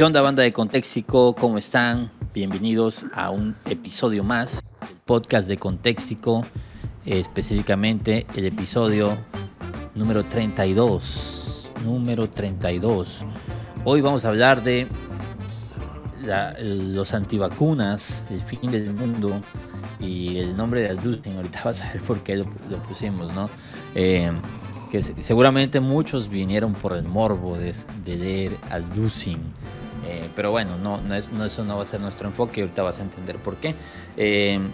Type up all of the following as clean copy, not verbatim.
¿Qué onda, banda de Contextico? ¿Cómo están? Bienvenidos a un episodio más del podcast de Contextico, específicamente el episodio número 32. Hoy vamos a hablar de los antivacunas, el fin del mundo, y el nombre de Alducin. Ahorita vas a ver por qué lo pusimos, ¿no? Que seguramente muchos vinieron por el morbo de leer Alducin. Pero bueno, eso no va a ser nuestro enfoque. Ahorita vas a entender por qué.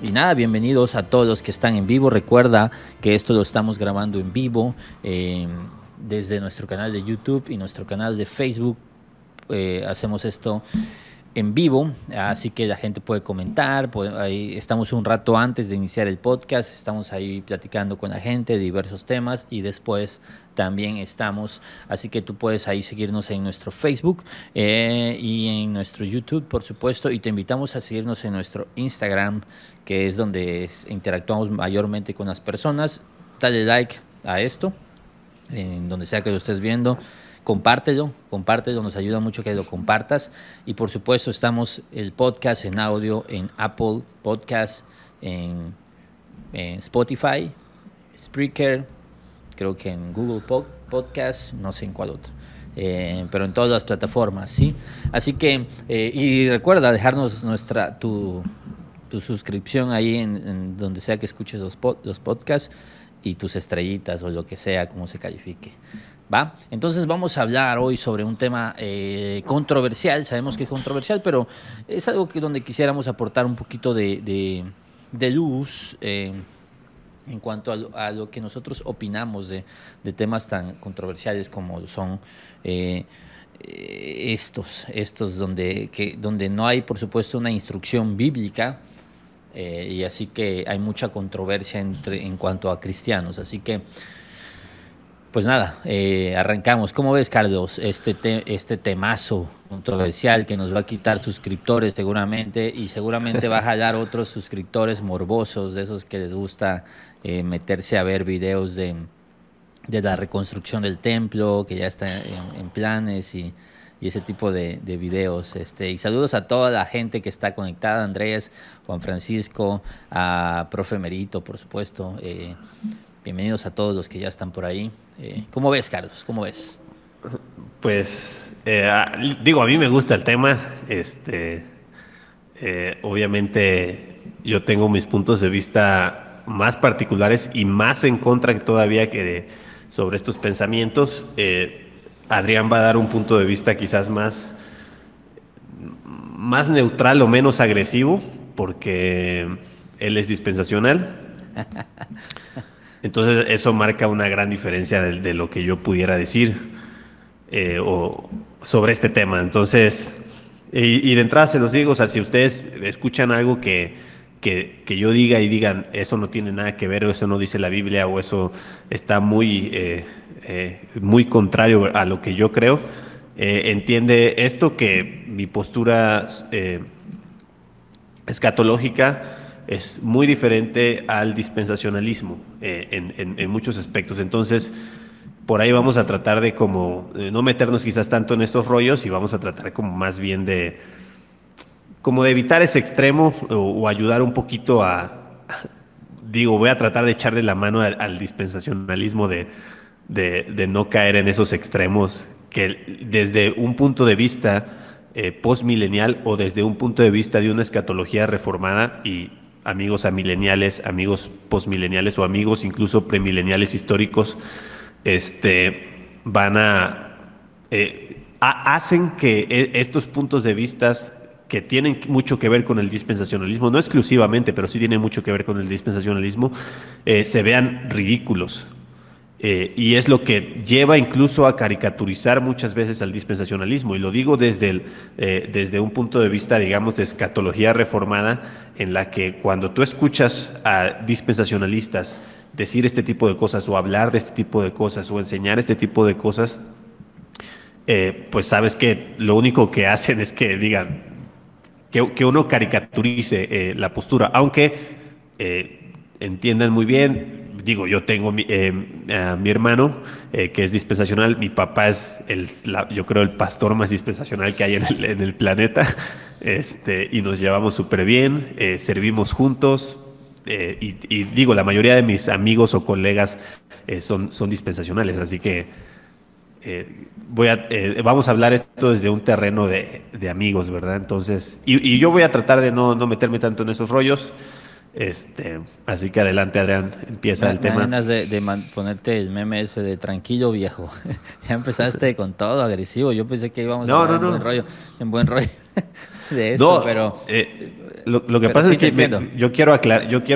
Y nada, bienvenidos a todos los que están en vivo. Recuerda que esto lo estamos grabando en vivo desde nuestro canal de YouTube y nuestro canal de Facebook. Hacemos esto en vivo, así que la gente puede comentar. Ahí estamos un rato antes de iniciar el podcast, estamos ahí platicando con la gente de diversos temas y después también estamos, así que tú puedes ahí seguirnos en nuestro Facebook y en nuestro YouTube, por supuesto, y te invitamos a seguirnos en nuestro Instagram, que es donde interactuamos mayormente con las personas. Dale like a esto, en donde sea que lo estés viendo. Compártelo, nos ayuda mucho que lo compartas. Y por supuesto, estamos el podcast en audio en Apple Podcast, en Spotify, Spreaker, creo que en Google Podcast, no sé en cuál otro. Pero en todas las plataformas, ¿sí? Así que, y recuerda dejarnos tu suscripción ahí en donde sea que escuches los podcasts y tus estrellitas o lo que sea, como se califique. ¿Va? Entonces vamos a hablar hoy sobre un tema controversial. Sabemos que es controversial, pero es algo que donde quisiéramos aportar un poquito de luz en cuanto a lo que nosotros opinamos de temas tan controversiales como son estos donde no hay, por supuesto, una instrucción bíblica. Y así que hay mucha controversia en cuanto a cristianos. Así que pues nada, arrancamos. ¿Cómo ves, Carlos, este temazo controversial que nos va a quitar suscriptores seguramente, y seguramente va a jalar otros suscriptores morbosos, de esos que les gusta meterse a ver videos de la reconstrucción del templo, que ya está en planes y ese tipo de videos. Y saludos a toda la gente que está conectada: Andrés, Juan Francisco, a Profe Merito, por supuesto. Bienvenidos a todos los que ya están por ahí. ¿Cómo ves, Carlos? ¿Cómo ves? Pues, a mí me gusta el tema. Obviamente, yo tengo mis puntos de vista más particulares y más en contra todavía que sobre estos pensamientos. Adrián va a dar un punto de vista quizás más neutral o menos agresivo, porque él es dispensacional. Entonces, eso marca una gran diferencia de lo que yo pudiera decir o sobre este tema. Entonces, y de entrada se los digo, o sea, si ustedes escuchan algo que yo diga y digan, eso no tiene nada que ver, o eso no dice la Biblia, o eso está muy contrario a lo que yo creo, entiende esto, que mi postura escatológica es muy diferente al dispensacionalismo en muchos aspectos. Entonces, por ahí vamos a tratar de como no meternos quizás tanto en estos rollos, y vamos a tratar como más bien de como de evitar ese extremo o ayudar un poquito voy a tratar de echarle la mano al dispensacionalismo de no caer en esos extremos que desde un punto de vista postmilenial o desde un punto de vista de una escatología reformada y amigos amileniales, amigos posmileniales o amigos incluso premileniales históricos, hacen que estos puntos de vistas que tienen mucho que ver con el dispensacionalismo, no exclusivamente, pero sí tienen mucho que ver con el dispensacionalismo, se vean ridículos. Y es lo que lleva incluso a caricaturizar muchas veces al dispensacionalismo, y lo digo desde un punto de vista, digamos, de escatología reformada, en la que cuando tú escuchas a dispensacionalistas decir este tipo de cosas o hablar de este tipo de cosas o enseñar este tipo de cosas, pues sabes que lo único que hacen es que digan que uno caricaturice la postura, aunque entiendan muy bien. digo, yo tengo a mi hermano que es dispensacional, mi papá es yo creo el pastor más dispensacional que hay en el planeta, y nos llevamos súper bien, servimos juntos, y digo, la mayoría de mis amigos o colegas son dispensacionales, así que vamos a hablar esto desde un terreno de amigos, ¿verdad? Entonces, y yo voy a tratar de no meterme tanto en esos rollos. Así que adelante, Adrián, empieza el tema. Ganas de ponerte el meme ese de tranquilo, viejo. Ya empezaste con todo agresivo. Yo pensé que íbamos a hablar en buen rollo de esto, pero lo que pasa es que yo quiero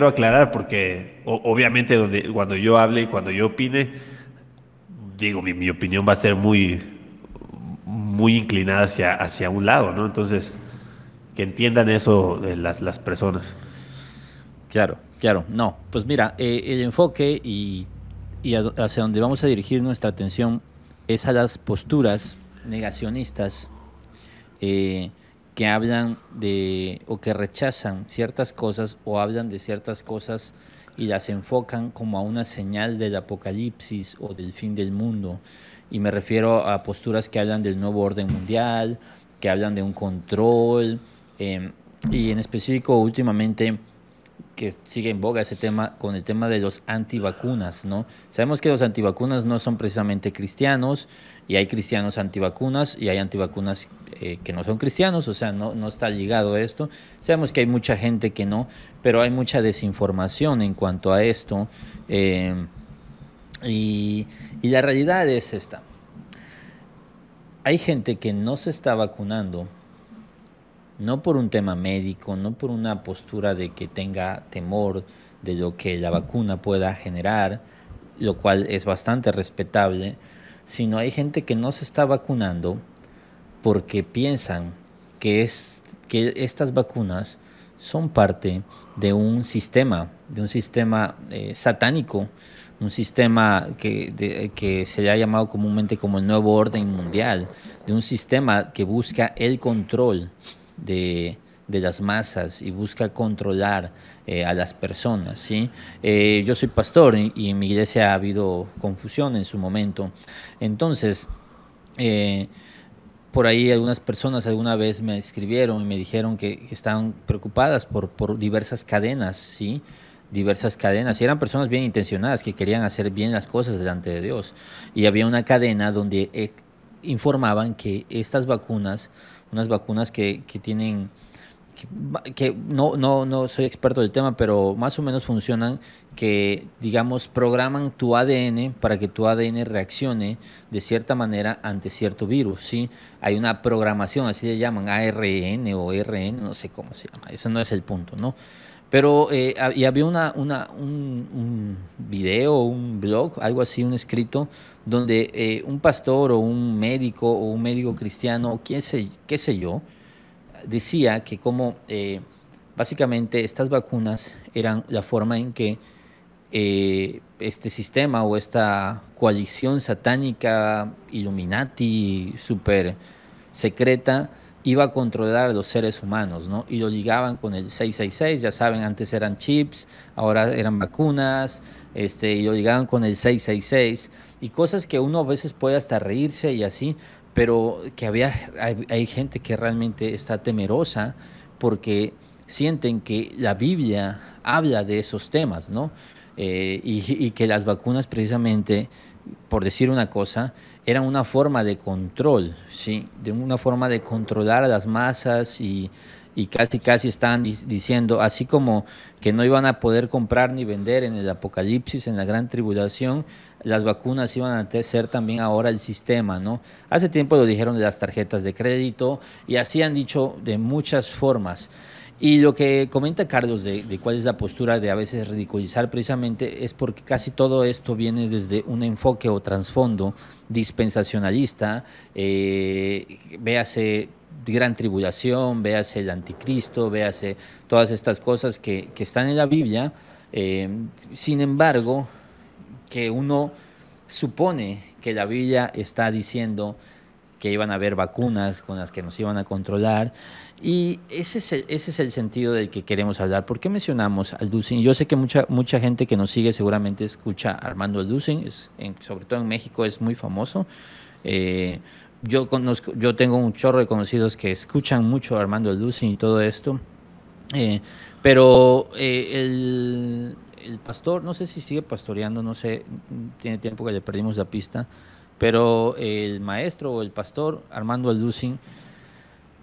aclarar porque obviamente cuando yo hable y cuando yo opine, digo, mi opinión va a ser muy, muy inclinada hacia un lado, ¿no? Entonces, que entiendan eso las personas. Claro. No, pues mira, el enfoque y hacia donde vamos a dirigir nuestra atención es a las posturas negacionistas que hablan de o que rechazan ciertas cosas o hablan de ciertas cosas y las enfocan como a una señal del apocalipsis o del fin del mundo. Y me refiero a posturas que hablan del nuevo orden mundial, que hablan de un control y en específico últimamente que sigue en boga ese tema con el tema de los antivacunas, ¿no? Sabemos que los antivacunas no son precisamente cristianos y hay cristianos antivacunas y hay antivacunas que no son cristianos, o sea, no está ligado a esto. Sabemos que hay mucha gente que no, pero hay mucha desinformación en cuanto a esto y la realidad es esta. Hay gente que no se está vacunando no por un tema médico, no por una postura de que tenga temor de lo que la vacuna pueda generar, lo cual es bastante respetable, sino hay gente que no se está vacunando porque piensan que estas vacunas son parte de un sistema, satánico, un sistema que se le ha llamado comúnmente como el nuevo orden mundial, de un sistema que busca el control de las masas y busca controlar a las personas, ¿sí? Yo soy pastor y en mi iglesia ha habido confusión en su momento. Entonces, por ahí algunas personas alguna vez me escribieron y me dijeron que estaban preocupadas por diversas cadenas, ¿sí? Diversas cadenas, y eran personas bien intencionadas que querían hacer bien las cosas delante de Dios. Y había una cadena donde informaban que estas vacunas, unas vacunas que tienen, que no soy experto del tema, pero más o menos funcionan, que digamos programan tu ADN para que tu ADN reaccione de cierta manera ante cierto virus, ¿sí? Hay una programación, así le llaman, ARN o RN, no sé cómo se llama, eso no es el punto, ¿no? Pero y había un video, un blog, algo así, un escrito, donde un pastor o un médico cristiano, qué sé yo, decía que como básicamente estas vacunas eran la forma en que este sistema o esta coalición satánica, Illuminati, súper secreta, iba a controlar a los seres humanos, ¿no? Y lo ligaban con el 666, ya saben, antes eran chips, ahora eran vacunas, y lo ligaban con el 666, y cosas que uno a veces puede hasta reírse y así, pero que hay gente que realmente está temerosa porque sienten que la Biblia habla de esos temas, ¿no? Y que las vacunas precisamente, por decir una cosa, eran una forma de control, ¿sí? De una forma de controlar a las masas y casi están diciendo, así como que no iban a poder comprar ni vender en el apocalipsis, en la gran tribulación, las vacunas iban a ser también ahora el sistema, ¿no? Hace tiempo lo dijeron de las tarjetas de crédito y así han dicho de muchas formas. Y lo que comenta Carlos de cuál es la postura de a veces ridiculizar precisamente es porque casi todo esto viene desde un enfoque o trasfondo dispensacionalista, véase gran tribulación, véase el anticristo, véase todas estas cosas que están en la Biblia, sin embargo, que uno supone que la Biblia está diciendo que iban a haber vacunas con las que nos iban a controlar. Y ese es el sentido del que queremos hablar. ¿Por qué mencionamos Alducin? Yo sé que mucha gente que nos sigue seguramente escucha a Armando Alducin, sobre todo en México es muy famoso. Yo tengo un chorro de conocidos que escuchan mucho a Armando Alducin y todo esto. Pero el pastor, no sé si sigue pastoreando, no sé, tiene tiempo que le perdimos la pista, pero el maestro o el pastor Armando Alducin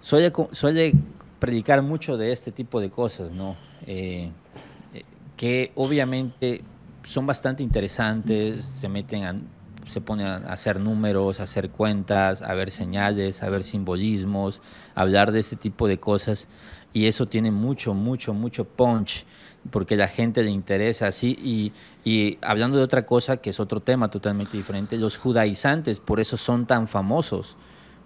suele predicar mucho de este tipo de cosas, ¿no? Que obviamente son bastante interesantes, se ponen a hacer números, a hacer cuentas, a ver señales, a ver simbolismos, a hablar de este tipo de cosas, y eso tiene mucho, mucho, mucho punch, porque la gente le interesa así. Y hablando de otra cosa que es otro tema totalmente diferente, los judaizantes por eso son tan famosos,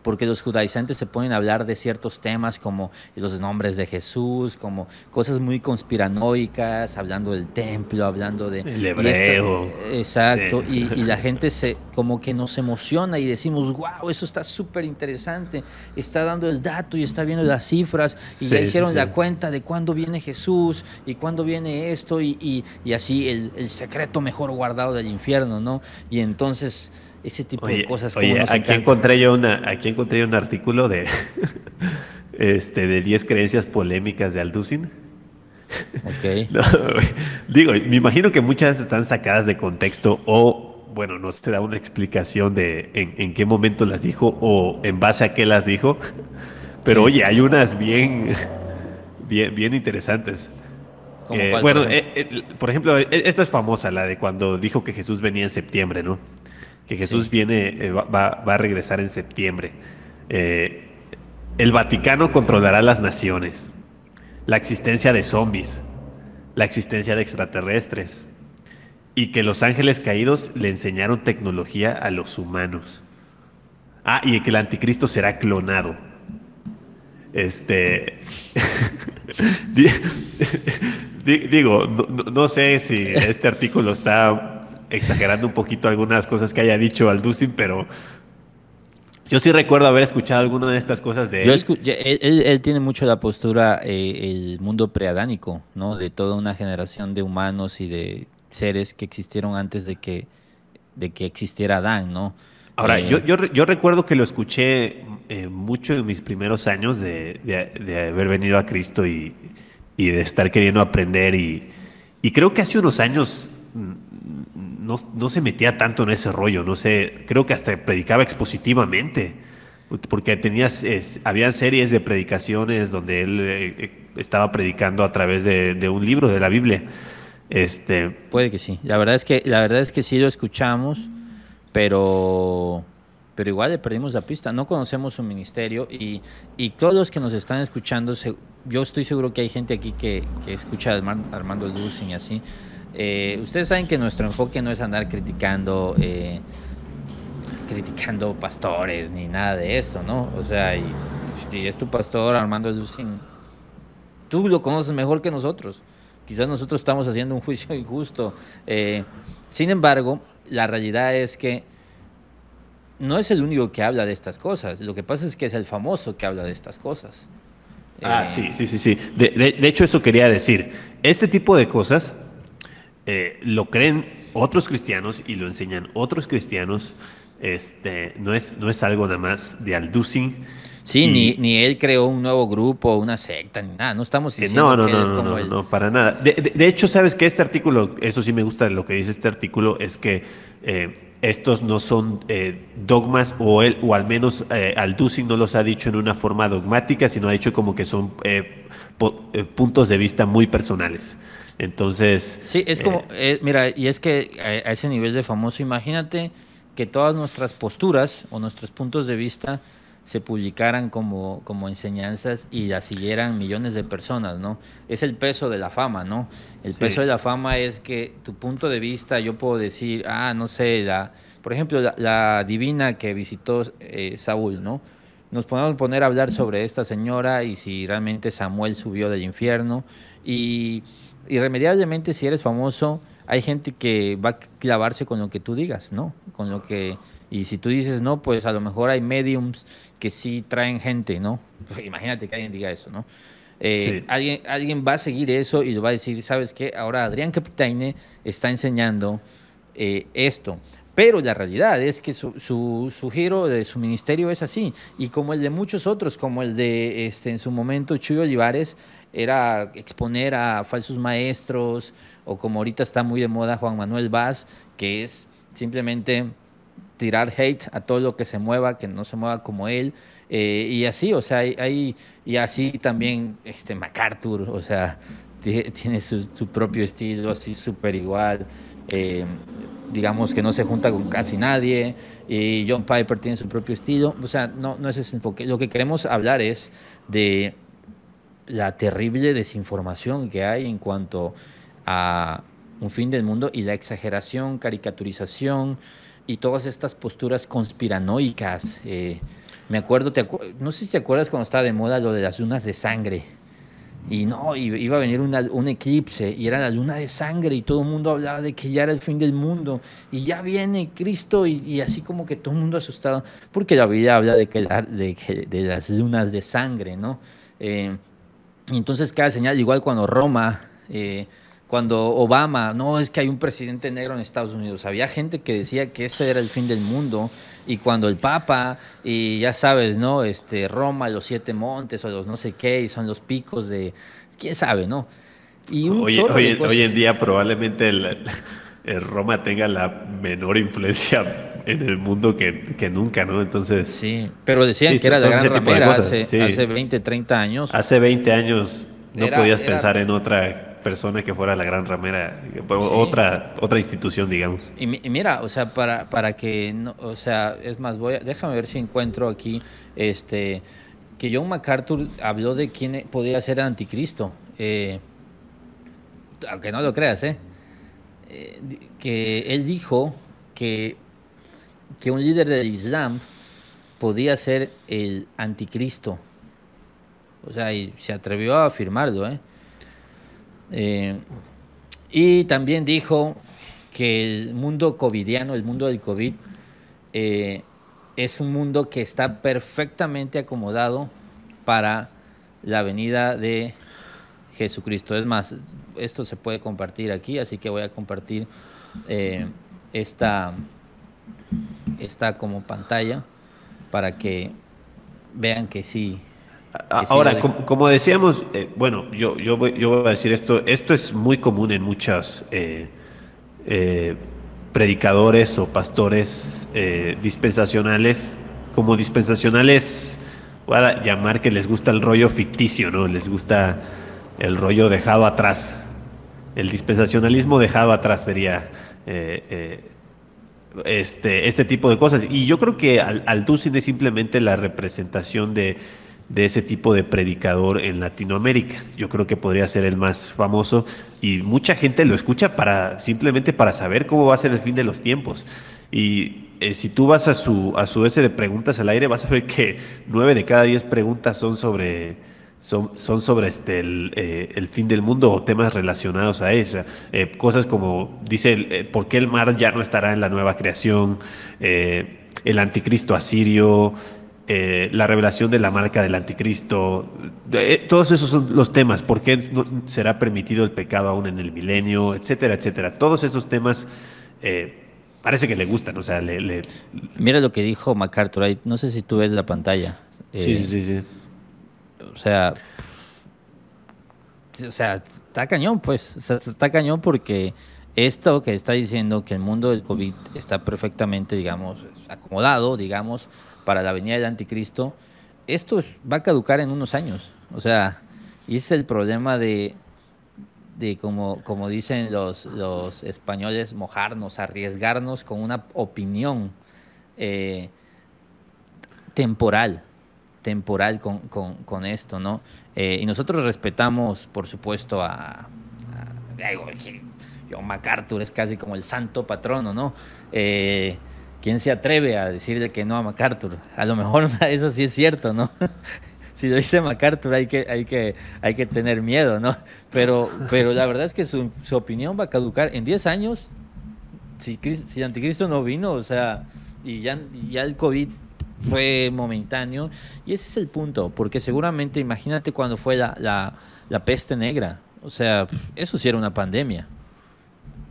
porque los judaizantes se ponen a hablar de ciertos temas como los nombres de Jesús, como cosas muy conspiranoicas, hablando del templo, hablando de... el hebreo. Exacto, sí. y la gente como que nos emociona y decimos, wow, eso está súper interesante, está dando el dato y está viendo las cifras, y ya hicieron la cuenta de cuándo viene Jesús y cuándo viene esto, y así el secreto mejor guardado del infierno, ¿no? Y entonces... ese tipo de cosas. Aquí encontré un artículo de de 10 creencias polémicas de Alducin. Okay. No, digo, me imagino que muchas están sacadas de contexto o, bueno, no se da una explicación de en qué momento las dijo o en base a qué las dijo. Pero oye, hay unas bien interesantes. Por ejemplo, esta es famosa, la de cuando dijo que Jesús venía en septiembre, ¿no? Que Jesús va a regresar en septiembre. El Vaticano controlará las naciones. La existencia de zombies. La existencia de extraterrestres. Y que los ángeles caídos le enseñaron tecnología a los humanos. Ah, y que el anticristo será clonado. Digo, no sé si este artículo está... exagerando un poquito algunas cosas que haya dicho Alducin, pero yo sí recuerdo haber escuchado alguna de estas cosas de él. Él tiene mucho la postura, el mundo preadánico, ¿no? De toda una generación de humanos y de seres que existieron antes de que existiera Adán, ¿no? Ahora, yo recuerdo que lo escuché mucho en mis primeros años de haber venido a Cristo y de estar queriendo aprender. Y creo que hace unos años... No se metía tanto en ese rollo, no sé, creo que hasta predicaba expositivamente, porque había series de predicaciones donde él estaba predicando a través de un libro de la Biblia. Puede que sí, la verdad es que sí lo escuchamos, pero igual le perdimos la pista, no conocemos su ministerio, y todos los que nos están escuchando, yo estoy seguro que hay gente aquí que escucha a Armando Alducin y así. Ustedes saben que nuestro enfoque no es andar criticando pastores ni nada de eso, ¿no? O sea, y si es tu pastor Armando Alducin, tú lo conoces mejor que nosotros. Quizás nosotros estamos haciendo un juicio injusto. Sin embargo, la realidad es que no es el único que habla de estas cosas. Lo que pasa es que es el famoso que habla de estas cosas. Sí. De hecho, eso quería decir. Este tipo de cosas... lo creen otros cristianos y lo enseñan otros cristianos. No es algo nada más de Alducin. Sí, ni él creó un nuevo grupo, una secta, ni nada. No estamos diciendo no, para nada. De hecho, sabes que este artículo, eso sí me gusta lo que dice este artículo, es que estos no son dogmas, o al menos Alducin no los ha dicho en una forma dogmática, sino ha dicho como que son puntos de vista muy personales. Entonces... sí, es como... mira, y es que a ese nivel de famoso, imagínate que todas nuestras posturas o nuestros puntos de vista se publicaran como enseñanzas y las siguieran millones de personas, ¿no? Es el peso de la fama, ¿no? El peso de la fama es que tu punto de vista, yo puedo decir, no sé, por ejemplo, la divina que visitó Saúl, ¿no? Nos podemos poner a hablar sobre esta señora y si realmente Samuel subió del infierno, y irremediablemente, si eres famoso, hay gente que va a clavarse con lo que tú digas, ¿no? Con lo que, y si tú dices no, pues a lo mejor hay mediums que sí traen gente, ¿no? Pues imagínate que alguien diga eso, ¿no? Sí. Alguien va a seguir eso y le va a decir, ¿sabes qué? Ahora Adrián Capitaine está enseñando esto. Pero la realidad es que su giro de su ministerio es así. Y como el de muchos otros, como el de en su momento Chuyo Olivares, era exponer a falsos maestros, o como ahorita está muy de moda Juan Manuel Vaz, que es simplemente tirar hate a todo lo que se mueva, que no se mueva como él, y así, o sea, y así también MacArthur, o sea, tiene su propio estilo así súper igual, digamos que no se junta con casi nadie, y John Piper tiene su propio estilo, o sea, no es ese enfoque. Lo que queremos hablar es de la terrible desinformación que hay en cuanto a un fin del mundo y la exageración, caricaturización y todas estas posturas conspiranoicas. Me acuerdo, no sé si te acuerdas cuando estaba de moda lo de las lunas de sangre. Y no, iba a venir un eclipse y era la luna de sangre y todo el mundo hablaba de que ya era el fin del mundo y ya viene Cristo y así como que todo el mundo asustado, porque la Biblia habla de las lunas de sangre, ¿no? Entonces cada señal, igual cuando Roma, cuando Obama, no, es que hay un presidente negro en Estados Unidos, había gente que decía que ese era el fin del mundo, y cuando el Papa, y ya sabes, ¿no? Roma, los 7 montes, o los no sé qué, y son los picos de, quién sabe, ¿no? Y hoy en día probablemente el Roma tenga la menor influencia en el mundo que nunca, ¿no? Entonces... Sí, pero decían que era la gran ramera hace 20, 30 años. Hace 20 años no podías pensar en otra persona que fuera la gran ramera, sí. otra institución, digamos. Y mira, o sea, para que... No, o sea, es más, déjame ver si encuentro aquí que John MacArthur habló de quién podía ser el anticristo. Aunque no lo creas, que él dijo que un líder del Islam podía ser el anticristo. O sea, y se atrevió a afirmarlo. Y también dijo que el mundo covidiano, el mundo del COVID, es un mundo que está perfectamente acomodado para la venida de Jesucristo. Es más, esto se puede compartir aquí, así que voy a compartir esta como pantalla para que vean que sí. Ahora, como decíamos, bueno, yo voy a decir esto es muy común en muchas predicadores o pastores dispensacionales. Como dispensacionales, voy a llamar que les gusta el rollo ficticio, ¿no? Les gusta el rollo dejado atrás. El dispensacionalismo dejado atrás sería... este tipo de cosas, y yo creo que Alducin es simplemente la representación de ese tipo de predicador en Latinoamérica. Yo creo que podría ser el más famoso y mucha gente lo escucha simplemente para saber cómo va a ser el fin de los tiempos. Y si tú vas a su ese de preguntas al aire, vas a ver que 9 de cada 10 preguntas son sobre el fin del mundo o temas relacionados a ella. Cosas como, dice, ¿por qué el mar ya no estará en la nueva creación? El anticristo asirio, la revelación de la marca del anticristo. Todos esos son los temas. ¿Por qué no será permitido el pecado aún en el milenio? Etcétera, etcétera. Todos esos temas parece que le gustan. O sea, Mira lo que dijo MacArthur. No sé si tú ves la pantalla. Sí. O sea, está cañón, pues. O sea, está cañón porque esto que está diciendo que el mundo del COVID está perfectamente, digamos, acomodado, digamos, para la venida del anticristo, esto va a caducar en unos años. O sea, y ese es el problema de como dicen los españoles, mojarnos, arriesgarnos con una opinión temporal con esto, ¿no? Y nosotros respetamos, por supuesto, John MacArthur es casi como el santo patrono, ¿no? ¿Quién se atreve a decirle que no a MacArthur? A lo mejor eso sí es cierto, ¿no? si lo dice MacArthur hay que tener miedo, ¿no? Pero la verdad es que su opinión va a caducar en 10 años si Anticristo no vino, o sea, y ya el COVID fue momentáneo, y ese es el punto, porque seguramente, imagínate cuando fue la peste negra, o sea, eso sí era una pandemia.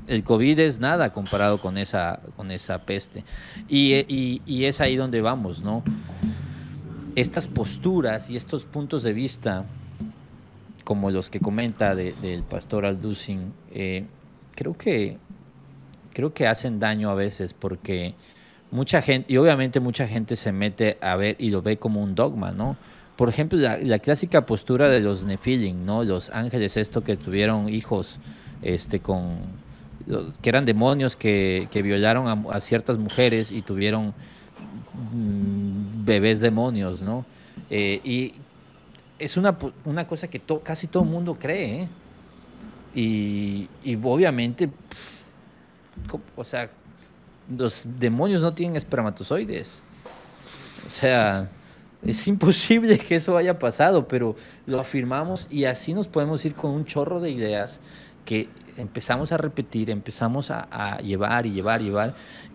El COVID es nada comparado con esa peste. Y es ahí donde vamos, ¿no? Estas posturas y estos puntos de vista, como los que comenta del pastor Alducin, creo que hacen daño a veces, porque mucha gente, y obviamente mucha gente se mete a ver y lo ve como un dogma, ¿no? Por ejemplo, la clásica postura de los Nephilim, ¿no? Los ángeles que tuvieron hijos con... que eran demonios que violaron a ciertas mujeres y tuvieron bebés demonios, ¿no? Y es una cosa que casi todo el mundo cree, ¿eh? Y obviamente, o sea, los demonios no tienen espermatozoides. O sea, es imposible que eso haya pasado, pero lo afirmamos y así nos podemos ir con un chorro de ideas que empezamos a repetir, empezamos a llevar,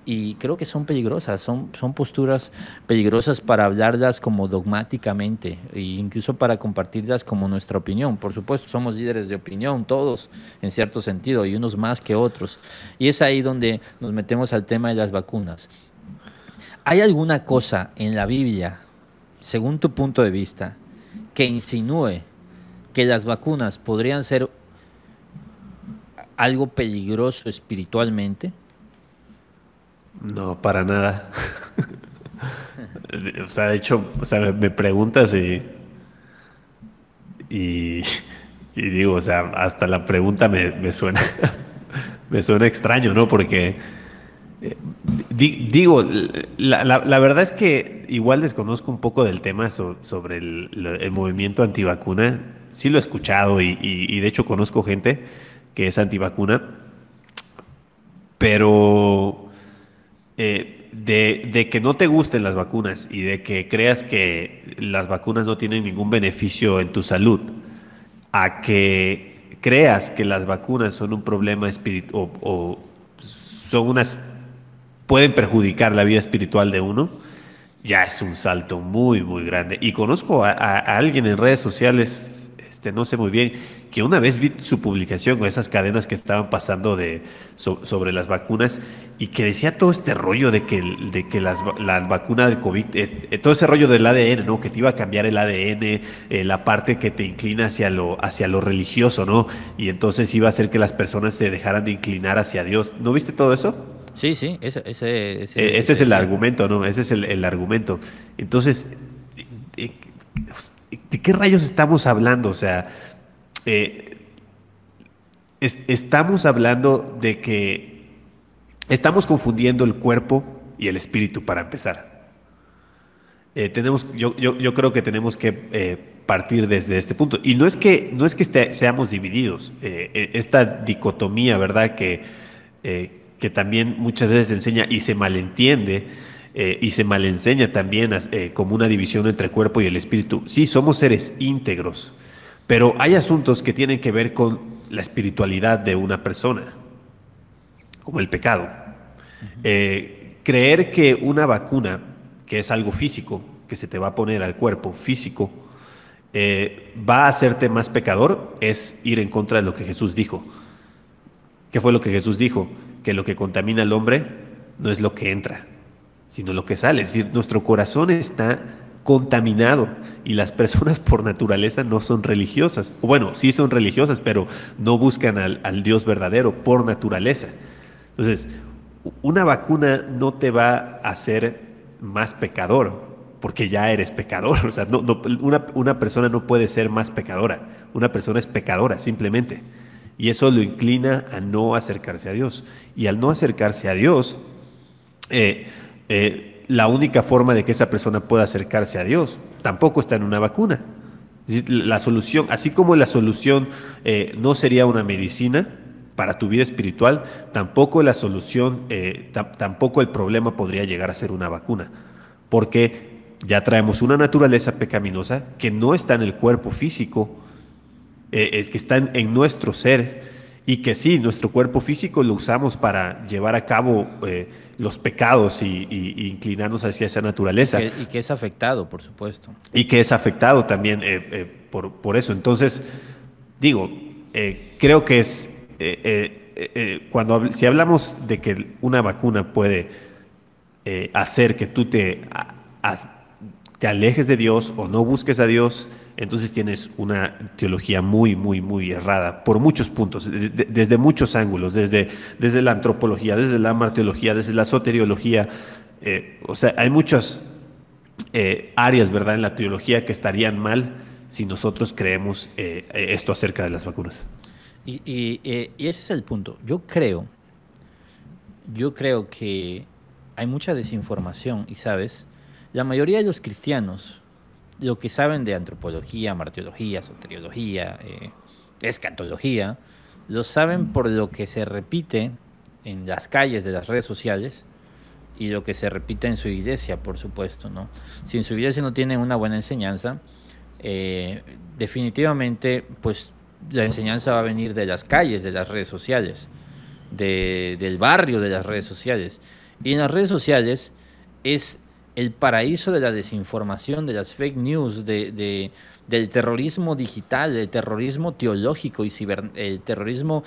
y creo que son peligrosas, son posturas peligrosas para hablarlas como dogmáticamente, e incluso para compartirlas como nuestra opinión. Por supuesto, somos líderes de opinión, todos, en cierto sentido, y unos más que otros. Y es ahí donde nos metemos al tema de las vacunas. ¿Hay alguna cosa en la Biblia, según tu punto de vista, que insinúe que las vacunas podrían ser algo peligroso espiritualmente? No, para nada. O sea, de hecho, o sea, me preguntas y digo, o sea, hasta la pregunta me suena extraño, ¿no? Porque digo, la verdad es que igual desconozco un poco del tema sobre el movimiento antivacuna. Sí lo he escuchado y de hecho conozco gente que es antivacuna, pero de que no te gusten las vacunas y de que creas que las vacunas no tienen ningún beneficio en tu salud, a que creas que las vacunas son un problema espiritual o son pueden perjudicar la vida espiritual de uno, ya es un salto muy, muy grande. Y conozco a alguien en redes sociales, no sé muy bien, que una vez vi su publicación con esas cadenas que estaban pasando sobre las vacunas y que decía todo este rollo de que la vacuna del COVID, todo ese rollo del ADN, ¿no? Que te iba a cambiar el ADN, la parte que te inclina hacia lo religioso, ¿no? Y entonces iba a hacer que las personas te dejaran de inclinar hacia Dios. ¿No viste todo eso? Sí, sí. Ese es el argumento, ¿no? Ese es el argumento. Entonces, ¿de qué rayos estamos hablando? O sea, estamos hablando de que estamos confundiendo el cuerpo y el espíritu para empezar. Yo creo que tenemos que partir desde este punto. Y no es que seamos divididos. Esta dicotomía, ¿verdad? Que también muchas veces se enseña y se malentiende. Y se malenseña también como una división entre el cuerpo y el espíritu. Sí, somos seres íntegros, pero hay asuntos que tienen que ver con la espiritualidad de una persona, como el pecado. Creer que una vacuna, que es algo físico, que se te va a poner al cuerpo físico, va a hacerte más pecador, es ir en contra de lo que Jesús dijo. ¿Qué fue lo que Jesús dijo? Que lo que contamina al hombre no es lo que entra, sino lo que sale. Es decir, nuestro corazón está contaminado y las personas por naturaleza no son religiosas. O bueno, sí son religiosas, pero no buscan al Dios verdadero por naturaleza. Entonces, una vacuna no te va a hacer más pecador, porque ya eres pecador. O sea, una persona no puede ser más pecadora. Una persona es pecadora, simplemente. Y eso lo inclina a no acercarse a Dios. Y al no acercarse a Dios, la única forma de que esa persona pueda acercarse a Dios tampoco está en una vacuna. Es decir, la solución, así como la solución no sería una medicina para tu vida espiritual, tampoco la solución, tampoco el problema podría llegar a ser una vacuna, porque ya traemos una naturaleza pecaminosa que no está en el cuerpo físico, que está en nuestro ser, y que sí, nuestro cuerpo físico lo usamos para llevar a cabo los pecados y inclinarnos hacia esa naturaleza. Y que es afectado, por supuesto. Y que es afectado también por eso. Entonces, digo, creo que es... si hablamos de que una vacuna puede hacer que tú te alejes de Dios o no busques a Dios, entonces tienes una teología muy, muy, muy errada por muchos puntos, desde muchos ángulos, desde la antropología, desde la marteología, desde la soteriología. O sea, hay muchas áreas, ¿verdad?, en la teología que estarían mal si nosotros creemos esto acerca de las vacunas. Y ese es el punto. Yo creo que hay mucha desinformación y, ¿sabes?, la mayoría de los cristianos, lo que saben de antropología, martiología, soteriología, escatología, lo saben por lo que se repite en las calles de las redes sociales y lo que se repite en su iglesia, por supuesto, ¿no? Si en su iglesia no tienen una buena enseñanza, definitivamente, pues, la enseñanza va a venir de las calles, de las redes sociales, del barrio de las redes sociales. Y en las redes sociales es el paraíso de la desinformación, de las fake news, del terrorismo digital, del terrorismo teológico y el terrorismo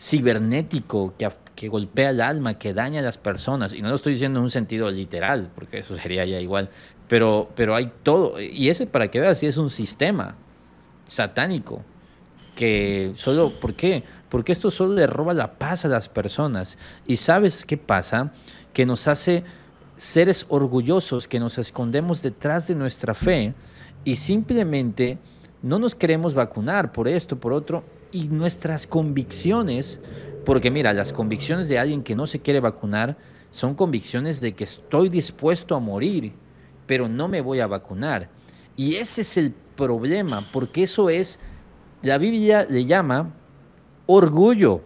cibernético que golpea el alma, que daña a las personas. Y no lo estoy diciendo en un sentido literal, porque eso sería ya igual. Pero hay todo. Y ese, para que veas, sí es un sistema satánico. Que solo, ¿por qué? Porque esto solo le roba la paz a las personas. ¿Y sabes qué pasa? Que nos hace seres orgullosos, que nos escondemos detrás de nuestra fe y simplemente no nos queremos vacunar por esto, por otro, y nuestras convicciones, porque mira, las convicciones de alguien que no se quiere vacunar son convicciones de que estoy dispuesto a morir, pero no me voy a vacunar. Y ese es el problema, porque eso es, la Biblia le llama orgullo.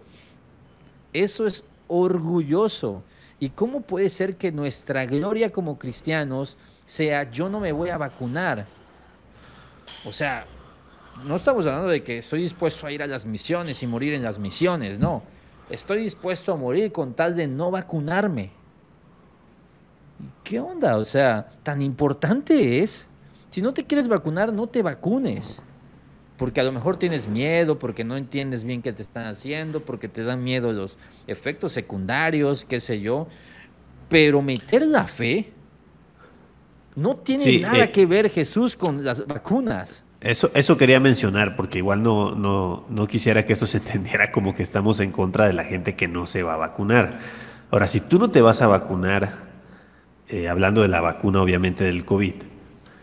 Eso es orgulloso. ¿Y cómo puede ser que nuestra gloria como cristianos sea yo no me voy a vacunar? O sea, no estamos hablando de que estoy dispuesto a ir a las misiones y morir en las misiones, no. Estoy dispuesto a morir con tal de no vacunarme. ¿Qué onda? O sea, tan importante es. Si no te quieres vacunar, no te vacunes. Porque a lo mejor tienes miedo, porque no entiendes bien qué te están haciendo, porque te dan miedo los efectos secundarios, qué sé yo. Pero meter la fe no tiene nada que ver, Jesús, con las vacunas. Eso quería mencionar, porque igual no quisiera que eso se entendiera como que estamos en contra de la gente que no se va a vacunar. Ahora, si tú no te vas a vacunar, hablando de la vacuna, obviamente, del COVID,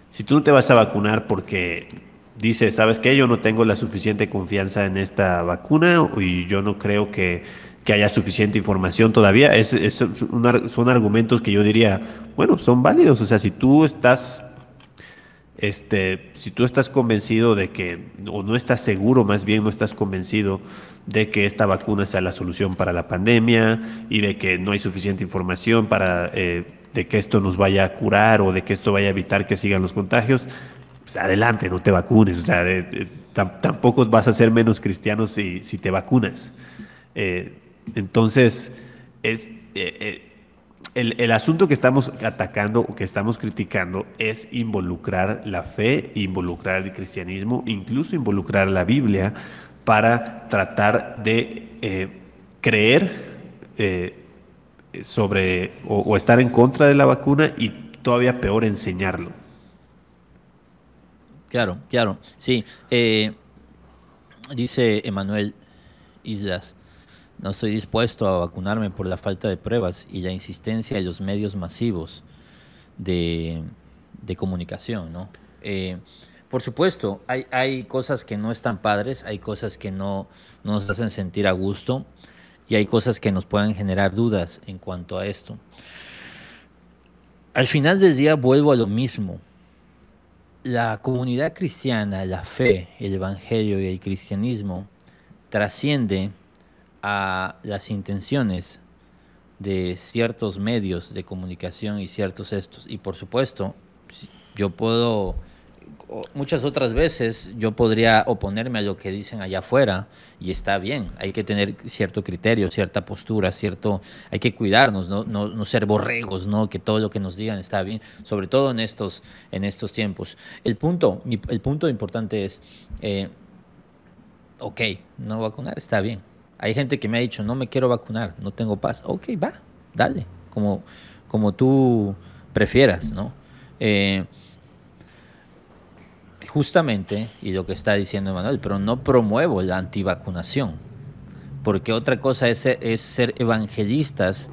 si tú no te vas a vacunar porque... dice, ¿sabes qué? Yo no tengo la suficiente confianza en esta vacuna y yo no creo que haya suficiente información todavía. Son argumentos que yo diría, bueno, son válidos. O sea, si tú estás convencido de que, o no estás seguro, más bien no estás convencido de que esta vacuna sea la solución para la pandemia y de que no hay suficiente información para de que esto nos vaya a curar o de que esto vaya a evitar que sigan los contagios, pues adelante, no te vacunes. O sea, tampoco vas a ser menos cristiano si te vacunas. Entonces, es el asunto que estamos atacando o que estamos criticando es involucrar la fe, involucrar el cristianismo, incluso involucrar la Biblia para tratar de creer sobre o estar en contra de la vacuna y todavía peor enseñarlo. Claro, sí. Dice Emanuel Islas, no estoy dispuesto a vacunarme por la falta de pruebas y la insistencia de los medios masivos de comunicación, ¿no? Por supuesto, hay cosas que no están padres, hay cosas que no nos hacen sentir a gusto y hay cosas que nos pueden generar dudas en cuanto a esto. Al final del día vuelvo a lo mismo. La comunidad cristiana, la fe, el evangelio y el cristianismo trasciende a las intenciones de ciertos medios de comunicación y ciertos estos. Y por supuesto, yo puedo, muchas otras veces yo podría oponerme a lo que dicen allá afuera, y está bien, hay que tener cierto criterio, cierta postura, cierto, hay que cuidarnos, no ser borregos, no, que todo lo que nos digan está bien, sobre todo en estos tiempos. El punto importante es, ok, no vacunar, está bien. Hay gente que me ha dicho, no me quiero vacunar, no tengo paz. Ok, va, dale, como tú prefieras, ¿no? Justamente, y lo que está diciendo Manuel, pero no promuevo la antivacunación, porque otra cosa es ser evangelistas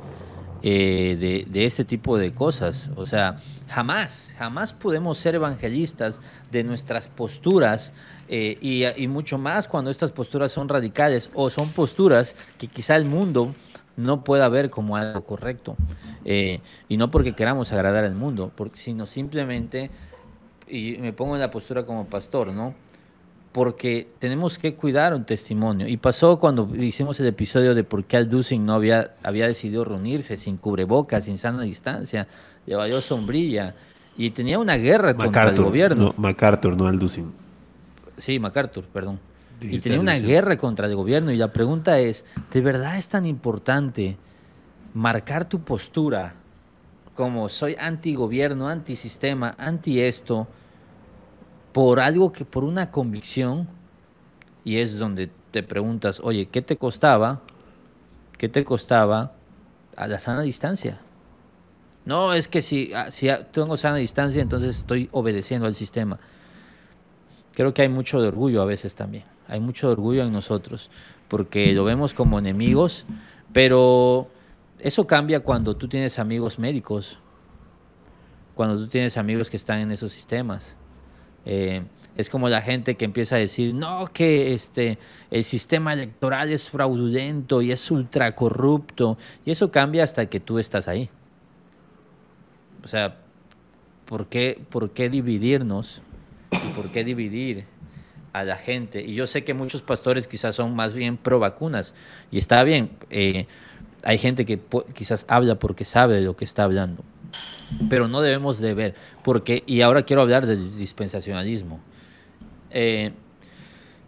de ese tipo de cosas. O sea, jamás podemos ser evangelistas de nuestras posturas, y mucho más cuando estas posturas son radicales o son posturas que quizá el mundo no pueda ver como algo correcto, y no porque queramos agradar al mundo, sino simplemente, y me pongo en la postura como pastor, ¿no? Porque tenemos que cuidar un testimonio. Y pasó cuando hicimos el episodio de por qué Alducin no había decidido reunirse sin cubrebocas, sin sana distancia, le valió sombrilla y tenía una guerra contra el gobierno. MacArthur, no Alducin. Sí, MacArthur, perdón. Y tenía una guerra contra el gobierno, y la pregunta es, ¿de verdad es tan importante marcar tu postura como soy antigobierno, antisistema, anti esto, por algo que por una convicción? Y es donde te preguntas, oye, ¿qué te costaba a la sana distancia? No, es que si tengo sana distancia, entonces estoy obedeciendo al sistema. Creo que hay mucho de orgullo a veces también. Hay mucho orgullo en nosotros, porque lo vemos como enemigos, pero eso cambia cuando tú tienes amigos médicos, cuando tú tienes amigos que están en esos sistemas. Es como la gente que empieza a decir, no, que el sistema electoral es fraudulento y es ultracorrupto, y eso cambia hasta que tú estás ahí. O sea, ¿por qué dividirnos? ¿Y por qué dividir a la gente? Y yo sé que muchos pastores quizás son más bien pro vacunas, y está bien, hay gente que quizás habla porque sabe de lo que está hablando, pero no debemos de ver, porque, y ahora quiero hablar del dispensacionalismo.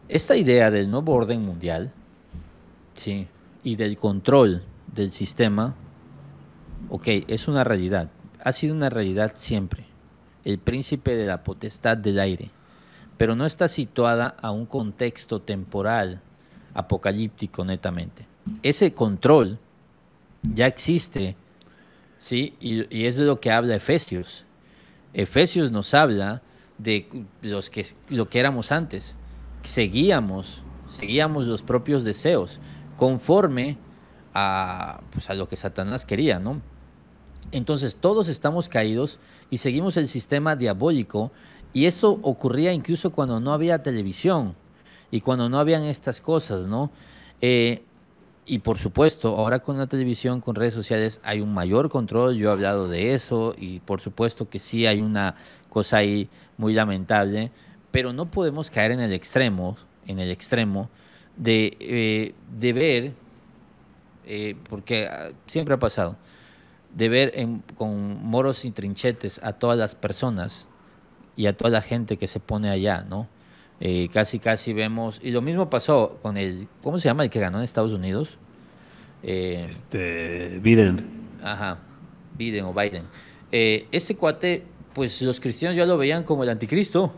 Esta idea del nuevo orden mundial, ¿sí?, y del control del sistema, ok, es una realidad, ha sido una realidad siempre, el príncipe de la potestad del aire, pero no está situada a un contexto temporal apocalíptico netamente. Ese control ya existe, ¿sí? Y es de lo que habla Efesios. Efesios nos habla de lo que éramos antes. Seguíamos los propios deseos, conforme a lo que Satanás quería, ¿no? Entonces todos estamos caídos y seguimos el sistema diabólico, y eso ocurría incluso cuando no había televisión y cuando no habían estas cosas, ¿no? Y por supuesto, ahora con la televisión, con redes sociales, hay un mayor control. Yo he hablado de eso, y por supuesto que sí hay una cosa ahí muy lamentable, pero no podemos caer en el extremo de ver, porque siempre ha pasado, de ver con moros y trinchetes a todas las personas y a toda la gente que se pone allá, ¿no? Casi vemos, y lo mismo pasó con el, ¿cómo se llama el que ganó en Estados Unidos? Biden. Ajá, Biden. Este cuate, pues los cristianos ya lo veían como el anticristo,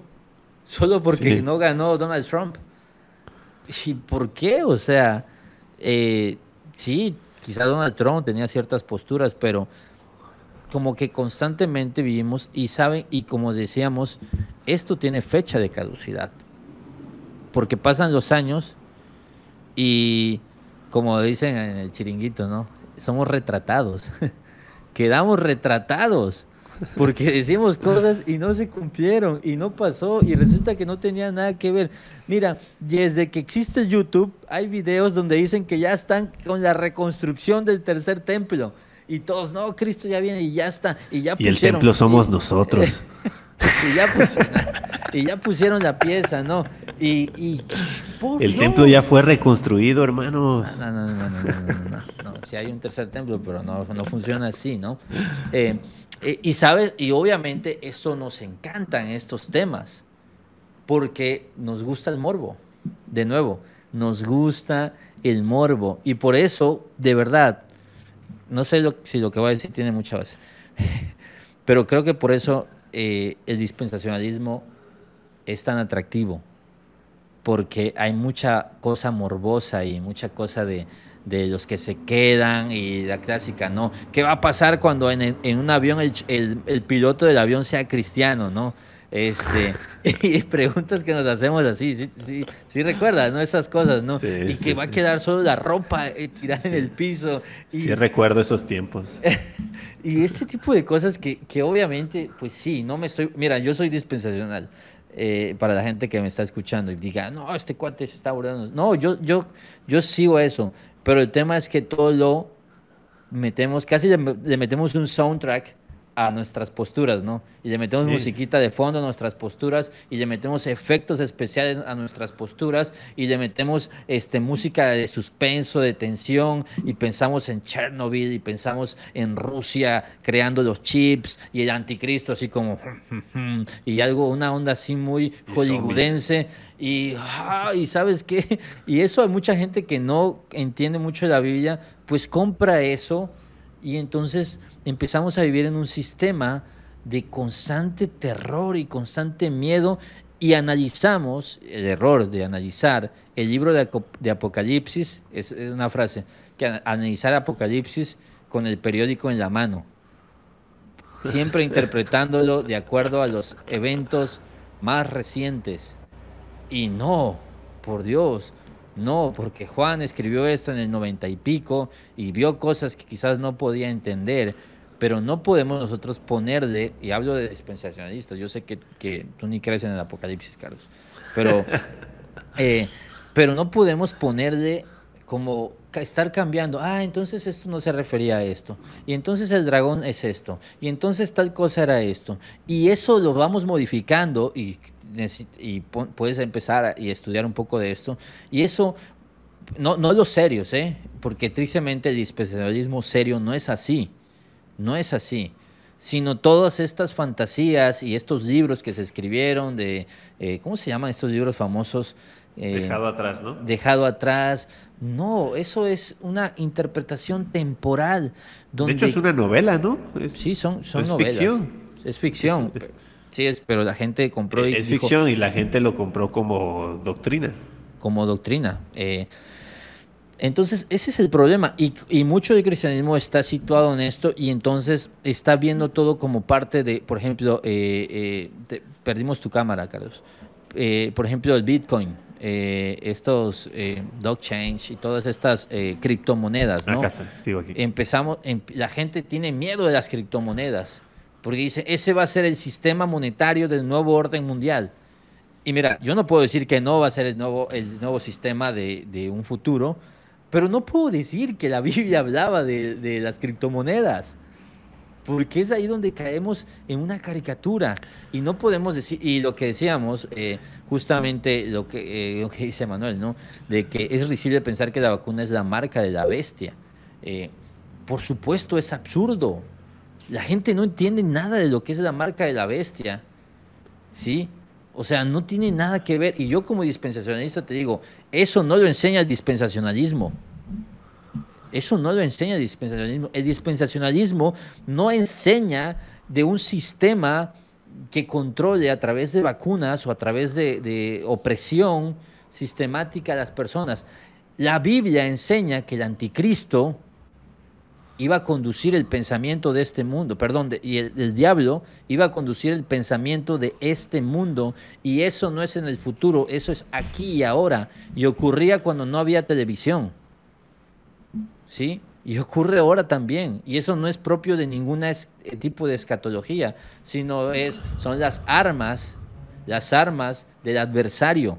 solo porque sí, no ganó Donald Trump. ¿Y por qué? O sea, sí, quizá Donald Trump tenía ciertas posturas, pero como que constantemente vivimos, y como decíamos, esto tiene fecha de caducidad, porque pasan los años y, como dicen en el Chiringuito, ¿no?, somos retratados, quedamos retratados, porque decimos cosas y no se cumplieron, y no pasó, y resulta que no tenía nada que ver. Mira, desde que existe YouTube, hay videos donde dicen que ya están con la reconstrucción del tercer templo, y todos, no, Cristo ya viene y ya está, y ya pusieron. Y el templo somos nosotros. Y ya pusieron, y ya pusieron la pieza, ¿no? Y por el Dios, templo ya fue reconstruido, hermanos. No. Sí hay un tercer templo, pero no funciona así, ¿no? Y sabes, y obviamente esto nos encantan estos temas, porque nos gusta el morbo. De nuevo, nos gusta el morbo. Y por eso, de verdad, no sé si lo que voy a decir tiene mucha base, pero creo que por eso el dispensacionalismo es tan atractivo, porque hay mucha cosa morbosa y mucha cosa de los que se quedan y la clásica, ¿no? ¿Qué va a pasar cuando en un avión el piloto del avión sea cristiano, no? Y preguntas que nos hacemos así, sí recuerdas, ¿no? Esas cosas, ¿no? Sí, y que va a quedar solo la ropa tirada en el piso. Y... sí, recuerdo esos tiempos. Y este tipo de cosas que obviamente, pues sí, no me estoy... Mira, yo soy dispensacional, para la gente que me está escuchando y diga, no, este cuate se está abordando. No, yo sigo eso, pero el tema es que todo lo metemos, casi le metemos un soundtrack a nuestras posturas, ¿no? Y le metemos musiquita de fondo a nuestras posturas, y le metemos efectos especiales a nuestras posturas, y le metemos música de suspenso, de tensión, y pensamos en Chernobyl, y pensamos en Rusia creando los chips, y el anticristo así como... y algo, una onda así muy hollywoodense, y ¿sabes qué? Y eso hay mucha gente que no entiende mucho de la Biblia, pues compra eso, y entonces empezamos a vivir en un sistema de constante terror y constante miedo, y analizamos, el error de analizar el libro de Apocalipsis, es una frase, que analizar Apocalipsis con el periódico en la mano, siempre interpretándolo de acuerdo a los eventos más recientes. Y no, por Dios, no, porque Juan escribió esto en el 90 y pico y vio cosas que quizás no podía entender, pero no podemos nosotros ponerle, y hablo de dispensacionalistas, yo sé que tú ni crees en el Apocalipsis, Carlos, pero no podemos ponerle como estar cambiando, entonces esto no se refería a esto, y entonces el dragón es esto, y entonces tal cosa era esto, y eso lo vamos modificando, y puedes empezar y estudiar un poco de esto, y eso, no los serios, porque tristemente el dispensacionalismo serio no es así, sino todas estas fantasías y estos libros que se escribieron de, ¿cómo se llaman estos libros famosos? Dejado atrás, ¿no? Dejado atrás. No, eso es una interpretación temporal. Donde... de hecho es una novela, ¿no? Son novelas. Es ficción. Sí, pero la gente compró y es dijo, ficción, y la gente lo compró como doctrina. Entonces, ese es el problema. Y mucho del cristianismo está situado en esto, y entonces está viendo todo como parte de, por ejemplo, perdimos tu cámara, Carlos. Por ejemplo, el Bitcoin, estos blockchain y todas estas criptomonedas, ¿no? Acá está, sigo aquí. La gente tiene miedo de las criptomonedas, porque dice, ese va a ser el sistema monetario del nuevo orden mundial. Y mira, yo no puedo decir que no va a ser el nuevo sistema de un futuro, pero no puedo decir que la Biblia hablaba de las criptomonedas, porque es ahí donde caemos en una caricatura, y no podemos decir, y lo que decíamos, justamente lo que dice Manuel, ¿no? De que es risible pensar que la vacuna es la marca de la bestia. Por supuesto es absurdo. La gente no entiende nada de lo que es la marca de la bestia, ¿sí? O sea, no tiene nada que ver. Y yo como dispensacionalista te digo, eso no lo enseña el dispensacionalismo. El dispensacionalismo no enseña de un sistema que controle a través de vacunas o a través de opresión sistemática a las personas. La Biblia enseña que el anticristo iba a conducir el pensamiento de este mundo, el diablo iba a conducir el pensamiento de este mundo, y eso no es en el futuro, eso es aquí y ahora, y ocurría cuando no había televisión. ¿Sí? Y ocurre ahora también, y eso no es propio de ningún tipo de escatología, sino son las armas del adversario,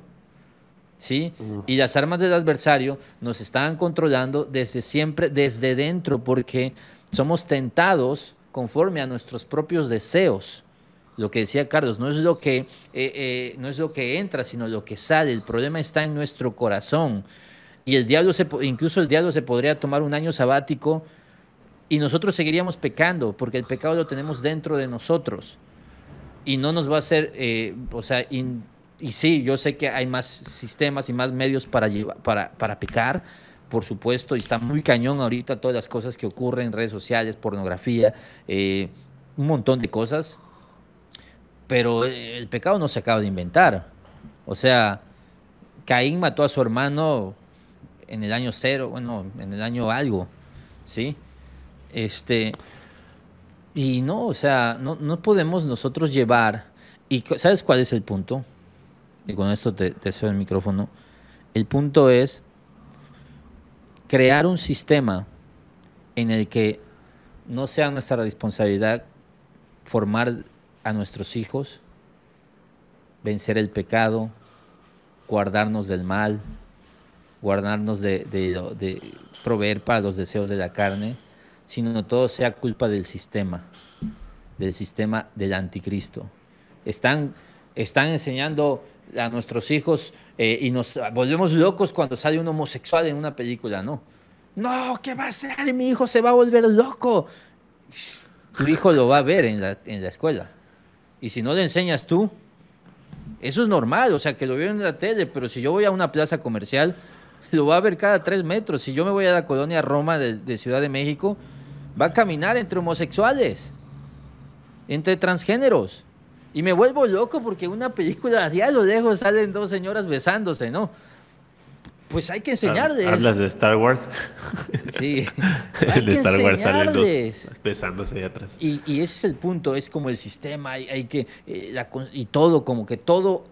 ¿sí? Y las armas del adversario nos están controlando desde siempre, desde dentro, porque somos tentados conforme a nuestros propios deseos, lo que decía Carlos, no es lo que entra, sino lo que sale. El problema está en nuestro corazón. Y el diablo incluso el diablo se podría tomar un año sabático y nosotros seguiríamos pecando, porque el pecado lo tenemos dentro de nosotros y no nos va a hacer, y sí, yo sé que hay más sistemas y más medios para pecar, por supuesto, y está muy cañón ahorita todas las cosas que ocurren en redes sociales, pornografía, un montón de cosas, pero el pecado no se acaba de inventar. O sea, Caín mató a su hermano en el año cero, en el año algo, ¿sí? Y no, o sea, no podemos nosotros llevar, y ¿sabes cuál es el punto? Y con esto te cedo el micrófono. El punto es crear un sistema en el que no sea nuestra responsabilidad formar a nuestros hijos, vencer el pecado, guardarnos del mal, guardarnos de proveer para los deseos de la carne, sino todo sea culpa del sistema del anticristo. Están enseñando a nuestros hijos y nos volvemos locos cuando sale un homosexual en una película, ¿no? No, ¿qué va a hacer? Mi hijo se va a volver loco. Tu hijo lo va a ver en la escuela. Y si no le enseñas tú, eso es normal, o sea, que lo vieron en la tele, pero si yo voy a una plaza comercial, lo va a ver cada 3 metros. Si yo me voy a la colonia Roma de Ciudad de México, va a caminar entre homosexuales, entre transgéneros. Y me vuelvo loco porque una película hacia a lo lejos salen 2 señoras besándose, ¿no? Pues hay que enseñarles. ¿Hablas de Star Wars? Sí. De Star Wars salen 2 besándose ahí atrás. Y ese es el punto, es como el sistema, hay que... y todo, como que todo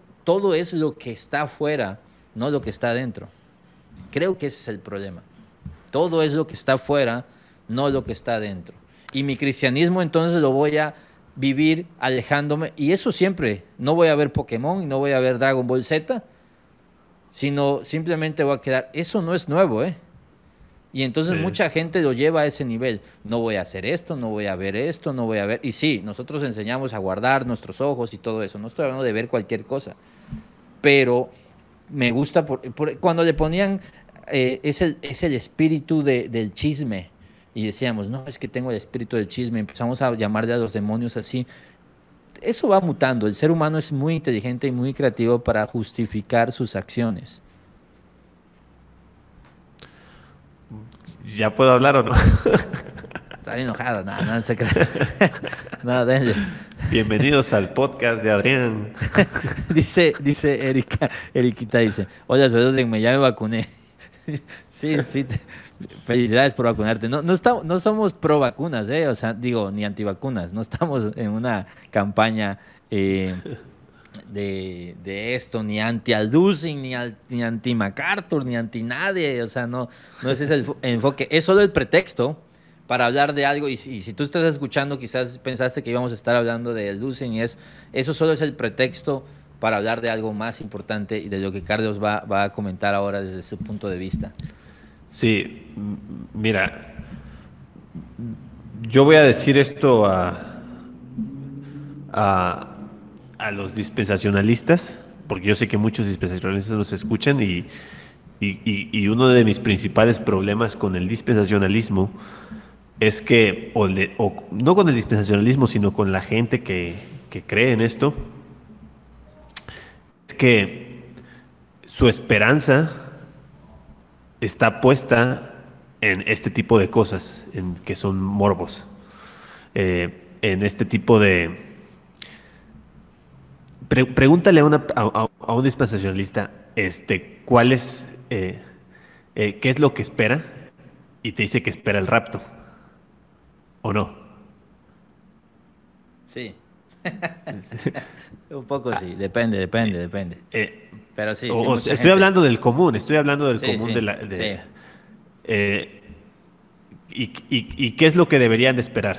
es lo que está afuera, no lo que está adentro. Creo que ese es el problema. Todo es lo que está afuera, no lo que está adentro. Y mi cristianismo entonces lo voy a vivir alejándome. Y eso siempre. No voy a ver Pokémon y no voy a ver Dragon Ball Z, sino simplemente voy a quedar. Eso no es nuevo, ¿eh? Y entonces mucha gente lo lleva a ese nivel. No voy a hacer esto, no voy a ver esto, no voy a ver... Y sí, nosotros enseñamos a guardar nuestros ojos y todo eso. No estoy hablando de ver cualquier cosa. Pero... me gusta, cuando le ponían, es el espíritu del chisme, y decíamos, no, es que tengo el espíritu del chisme, empezamos a llamarle a los demonios así. Eso va mutando, el ser humano es muy inteligente y muy creativo para justificar sus acciones. ¿Ya puedo hablar o no? Está enojado, nada, se cree. No, denle. Bienvenidos al podcast de Adrián. dice Eriquita dice, hola, salúdenme, ya me vacuné. Sí, felicidades por vacunarte. No somos pro vacunas, o sea, digo, ni antivacunas, no estamos en una campaña de esto, ni anti-Alducin, ni anti-MacArthur, ni anti-nadie, o sea, no ese es el enfoque, es solo el pretexto para hablar de algo, y si tú estás escuchando, quizás pensaste que íbamos a estar hablando de Alducin, eso solo es el pretexto para hablar de algo más importante y de lo que Carlos va a comentar ahora desde su punto de vista. Sí, mira, yo voy a decir esto a los dispensacionalistas, porque yo sé que muchos dispensacionalistas nos escuchan, y uno de mis principales problemas con el dispensacionalismo es que, no con el dispensacionalismo, sino con la gente que cree en esto, es que su esperanza está puesta en este tipo de cosas, que son morbos, en este tipo de... Pregúntale a un dispensacionalista, ¿cuál es, qué es lo que espera? Y te dice que espera el rapto. ¿O no? Sí. Un poco sí, depende. Pero sí. Estoy hablando del común, sí. Sí. ¿Y qué es lo que deberían de esperar?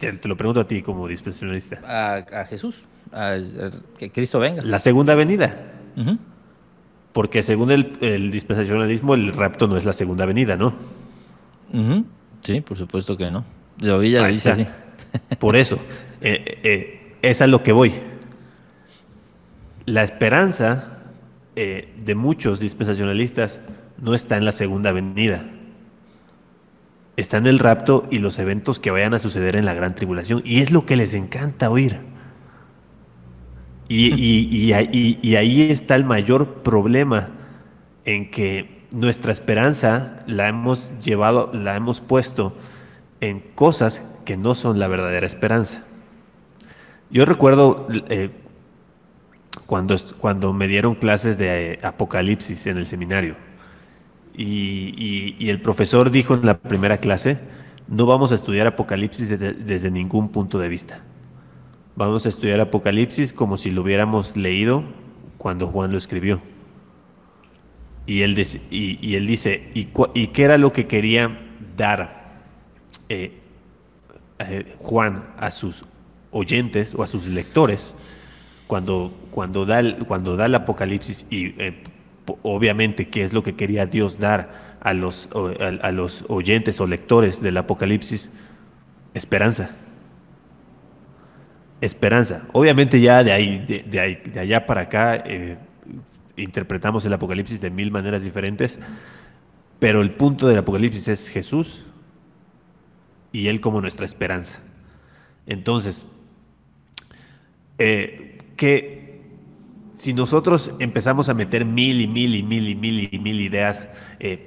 Te lo pregunto a ti como dispensacionalista. A Jesús, que Cristo venga. La segunda venida. Uh-huh. Porque según el dispensacionalismo, el rapto no es la segunda venida, ¿no? Uh-huh. Sí, por supuesto que no. La Biblia dice así. Por eso, es a lo que voy. La esperanza de muchos dispensacionalistas no está en la segunda venida. Está en el rapto y los eventos que vayan a suceder en la gran tribulación. Y es lo que les encanta oír. Y ahí está el mayor problema, en que nuestra esperanza la hemos puesto en cosas que no son la verdadera esperanza. Yo recuerdo cuando me dieron clases de Apocalipsis en el seminario y el profesor dijo en la primera clase: no vamos a estudiar Apocalipsis desde ningún punto de vista. Vamos a estudiar Apocalipsis como si lo hubiéramos leído cuando Juan lo escribió. Y él dice, ¿y qué era lo que quería dar Juan a sus oyentes o a sus lectores cuando da el Apocalipsis? Y obviamente, ¿qué es lo que quería Dios dar a los oyentes o lectores del Apocalipsis? Esperanza. Esperanza. Obviamente ya de allá para acá interpretamos el Apocalipsis de mil maneras diferentes, pero el punto del Apocalipsis es Jesús y Él como nuestra esperanza. Entonces, que si nosotros empezamos a meter mil ideas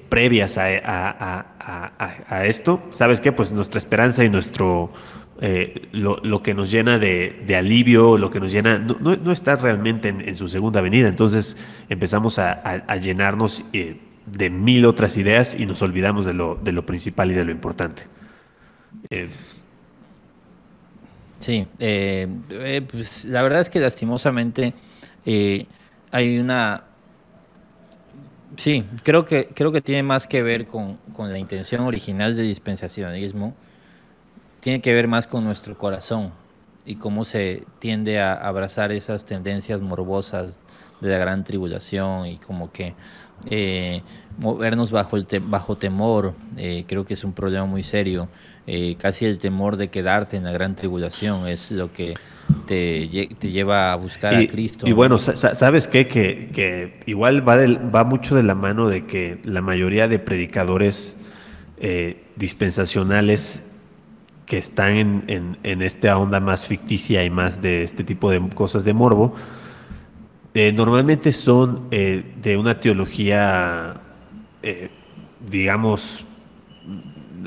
previas a esto, ¿sabes qué? Pues nuestra esperanza y nuestro... lo que nos llena de alivio, lo que nos llena, no está realmente en su segunda venida. Entonces empezamos a llenarnos de mil otras ideas y nos olvidamos de lo principal y de lo importante. Pues la verdad es que lastimosamente hay una... Sí, creo que tiene más que ver con la intención original del dispensacionalismo. Tiene que ver más con nuestro corazón y cómo se tiende a abrazar esas tendencias morbosas de la gran tribulación y como que movernos bajo temor. Creo que es un problema muy serio. Casi el temor de quedarte en la gran tribulación es lo que te lleva a buscar a Cristo. Y bueno, ¿sabes qué? Que igual va mucho de la mano de que la mayoría de predicadores dispensacionales que están en esta onda más ficticia y más de este tipo de cosas de morbo, normalmente son de una teología, digamos,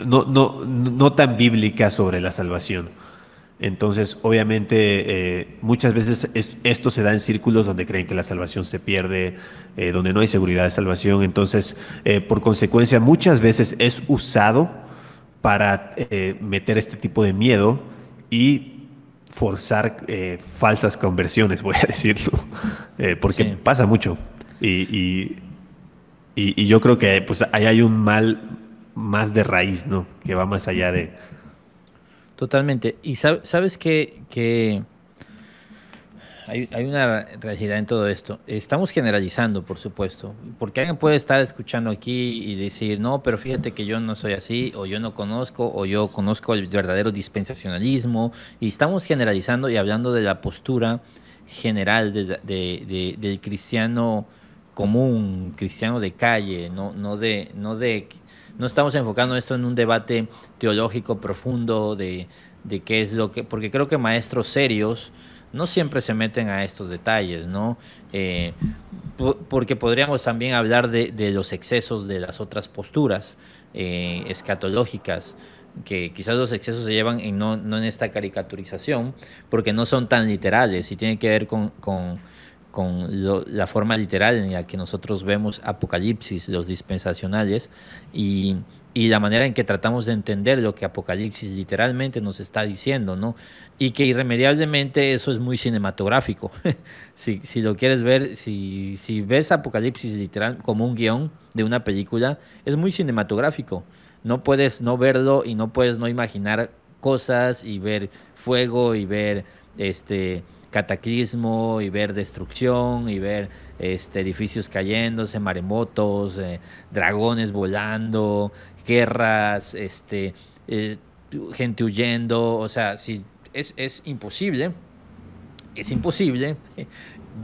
no tan bíblica sobre la salvación. Entonces, obviamente, muchas veces esto se da en círculos donde creen que la salvación se pierde, donde no hay seguridad de salvación. Entonces, por consecuencia, muchas veces es usado para meter este tipo de miedo y forzar falsas conversiones, voy a decirlo, porque sí pasa mucho. Y yo creo que pues ahí hay un mal más de raíz, ¿no? Que va más allá de... Totalmente. Y sabes que hay una realidad en todo esto. Estamos generalizando, por supuesto, porque alguien puede estar escuchando aquí y decir, no, pero fíjate que yo no soy así, o yo no conozco, o yo conozco el verdadero dispensacionalismo, y estamos generalizando y hablando de la postura general del cristiano común, cristiano de calle, no estamos enfocando esto en un debate teológico profundo de qué es lo que, porque creo que maestros serios no siempre se meten a estos detalles, ¿no? Porque podríamos también hablar de los excesos de las otras posturas escatológicas, que quizás los excesos se llevan en no en esta caricaturización, porque no son tan literales y tienen que ver con la forma literal en la que nosotros vemos Apocalipsis, los dispensacionales, y la manera en que tratamos de entender lo que Apocalipsis literalmente nos está diciendo, ¿no? Y que irremediablemente eso es muy cinematográfico. si lo quieres ver, si ves Apocalipsis literal como un guión de una película, es muy cinematográfico. No puedes no verlo y no puedes no imaginar cosas y ver fuego y ver cataclismo y ver destrucción y ver edificios cayéndose, maremotos, dragones volando, guerras, gente huyendo. O sea, si es imposible es imposible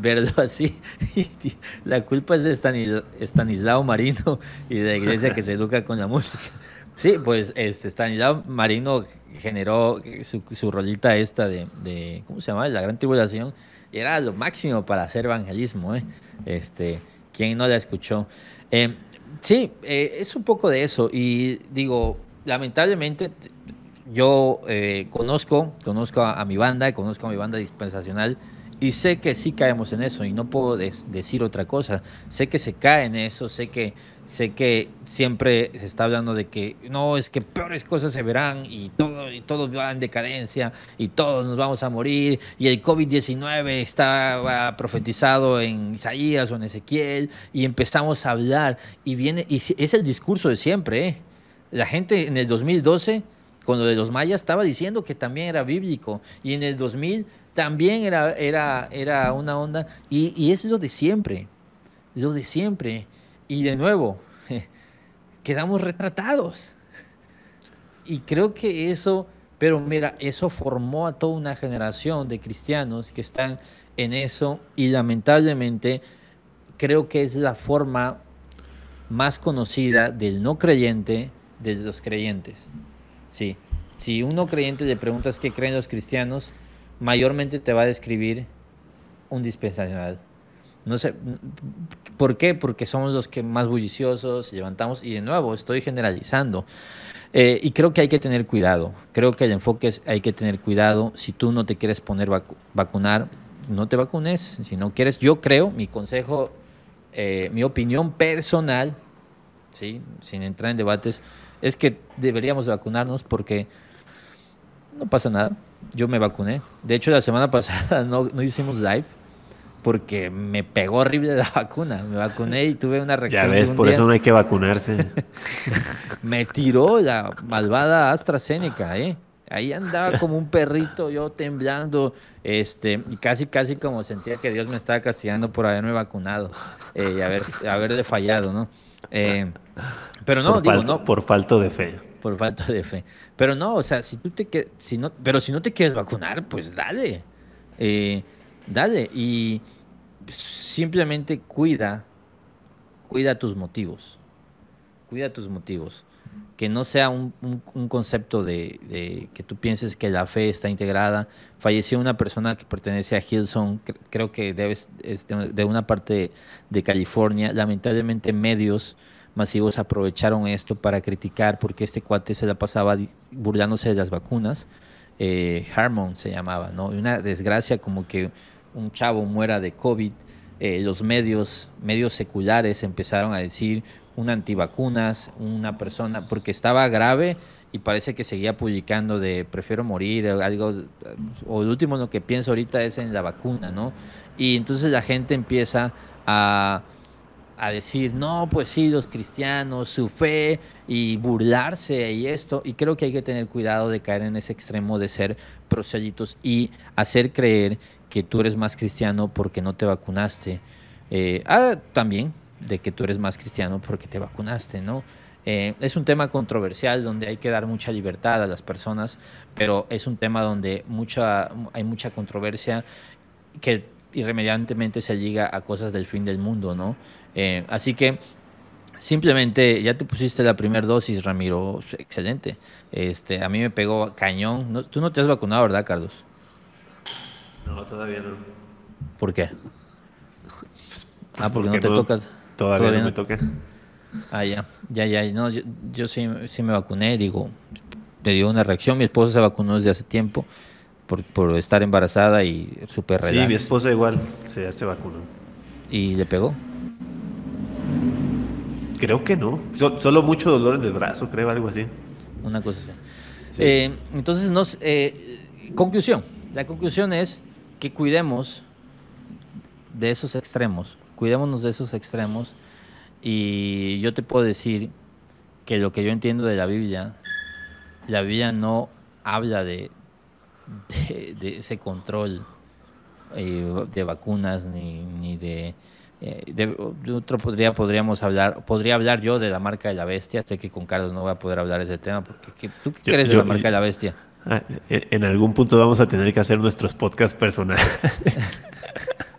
verlo así. La culpa es de Estanislao Marino y de la iglesia que se educa con la música. Sí, pues Estanislao Marino generó su rolita esta de ¿cómo se llama? La Gran Tribulación. Y era lo máximo para hacer evangelismo, ¿eh? ¿Quién no la escuchó? Es un poco de eso. Y digo, lamentablemente, yo conozco a mi banda dispensacional y sé que sí caemos en eso y no puedo decir otra cosa. Sé que se cae en eso, sé que siempre se está hablando de que no, es que peores cosas se verán y todos van en decadencia y todos nos vamos a morir y el COVID-19 estaba profetizado en Isaías o en Ezequiel y empezamos a hablar y es el discurso de siempre, ¿eh? La gente en el 2012 con lo de los mayas estaba diciendo que también era bíblico y en el 2000 también era una onda y es lo de siempre y de nuevo quedamos retratados y creo que eso, pero mira, eso formó a toda una generación de cristianos que están en eso y lamentablemente creo que es la forma más conocida del no creyente de los creyentes. Sí, si un no creyente le preguntas qué creen los cristianos, mayormente te va a describir un dispensacional. No sé, ¿por qué? Porque somos los que más bulliciosos levantamos, y de nuevo, estoy generalizando. Y creo que hay que tener cuidado. Creo que el enfoque es, hay que tener cuidado. Si tú no te quieres poner vacunar, no te vacunes. Si no quieres, yo creo, mi consejo, mi opinión personal, ¿sí? Sin entrar en debates, es que deberíamos vacunarnos porque no pasa nada. Yo me vacuné. De hecho, la semana pasada no hicimos live porque me pegó horrible la vacuna. Me vacuné y tuve una reacción. Ya ves, por eso no hay que vacunarse. Me tiró la malvada AstraZeneca, ¿eh? Ahí andaba como un perrito yo temblando, y casi como sentía que Dios me estaba castigando por haberme vacunado y haberle fallado, ¿no? Pero no, por falta de fe. Por falta de fe. Pero no, o sea, si no te quieres vacunar, pues dale. Dale. Y simplemente cuida tus motivos. Cuida tus motivos. Que no sea un concepto de que tú pienses que la fe está integrada. Falleció una persona que pertenece a Hillsong, creo que de una parte de California. Lamentablemente medios masivos aprovecharon esto para criticar porque este cuate se la pasaba burlándose de las vacunas. Harmon se llamaba, ¿no? Una desgracia como que un chavo muera de COVID. Los medios seculares empezaron a decir un antivacunas, una persona, porque estaba grave y parece que seguía publicando de prefiero morir o algo, o lo último lo que pienso ahorita es en la vacuna, ¿no? Y entonces la gente empieza a decir, no, pues sí, los cristianos, su fe, y burlarse y esto, y creo que hay que tener cuidado de caer en ese extremo de ser prosélitos y hacer creer que tú eres más cristiano porque no te vacunaste. También de que tú eres más cristiano porque te vacunaste, ¿no? Es un tema controversial donde hay que dar mucha libertad a las personas, pero es un tema donde hay mucha controversia que irremediablemente se liga a cosas del fin del mundo, ¿no? Así que simplemente ya te pusiste la primera dosis, Ramiro, excelente. A mí me pegó cañón. No, tú no te has vacunado, ¿verdad, Carlos? No, todavía no. ¿Por qué? Porque no te toca. Todavía no me toca. Ah, ya. No, yo sí me vacuné, digo, me dio una reacción. Mi esposa se vacunó desde hace tiempo por estar embarazada y súper relax. Sí, mi esposa igual se vacunó. ¿Y le pegó? Creo que no. Solo mucho dolor en el brazo, creo, algo así. Una cosa así. Sí. Entonces, conclusión. La conclusión es que cuidemos de esos extremos. Cuidémonos de esos extremos y yo te puedo decir que lo que yo entiendo de la Biblia no habla de ese control de vacunas ni de otro podría hablar yo de la marca de la bestia. Sé que con Carlos no voy a poder hablar de ese tema porque ¿tú qué crees de la marca de la bestia? En algún punto vamos a tener que hacer nuestros podcasts personales.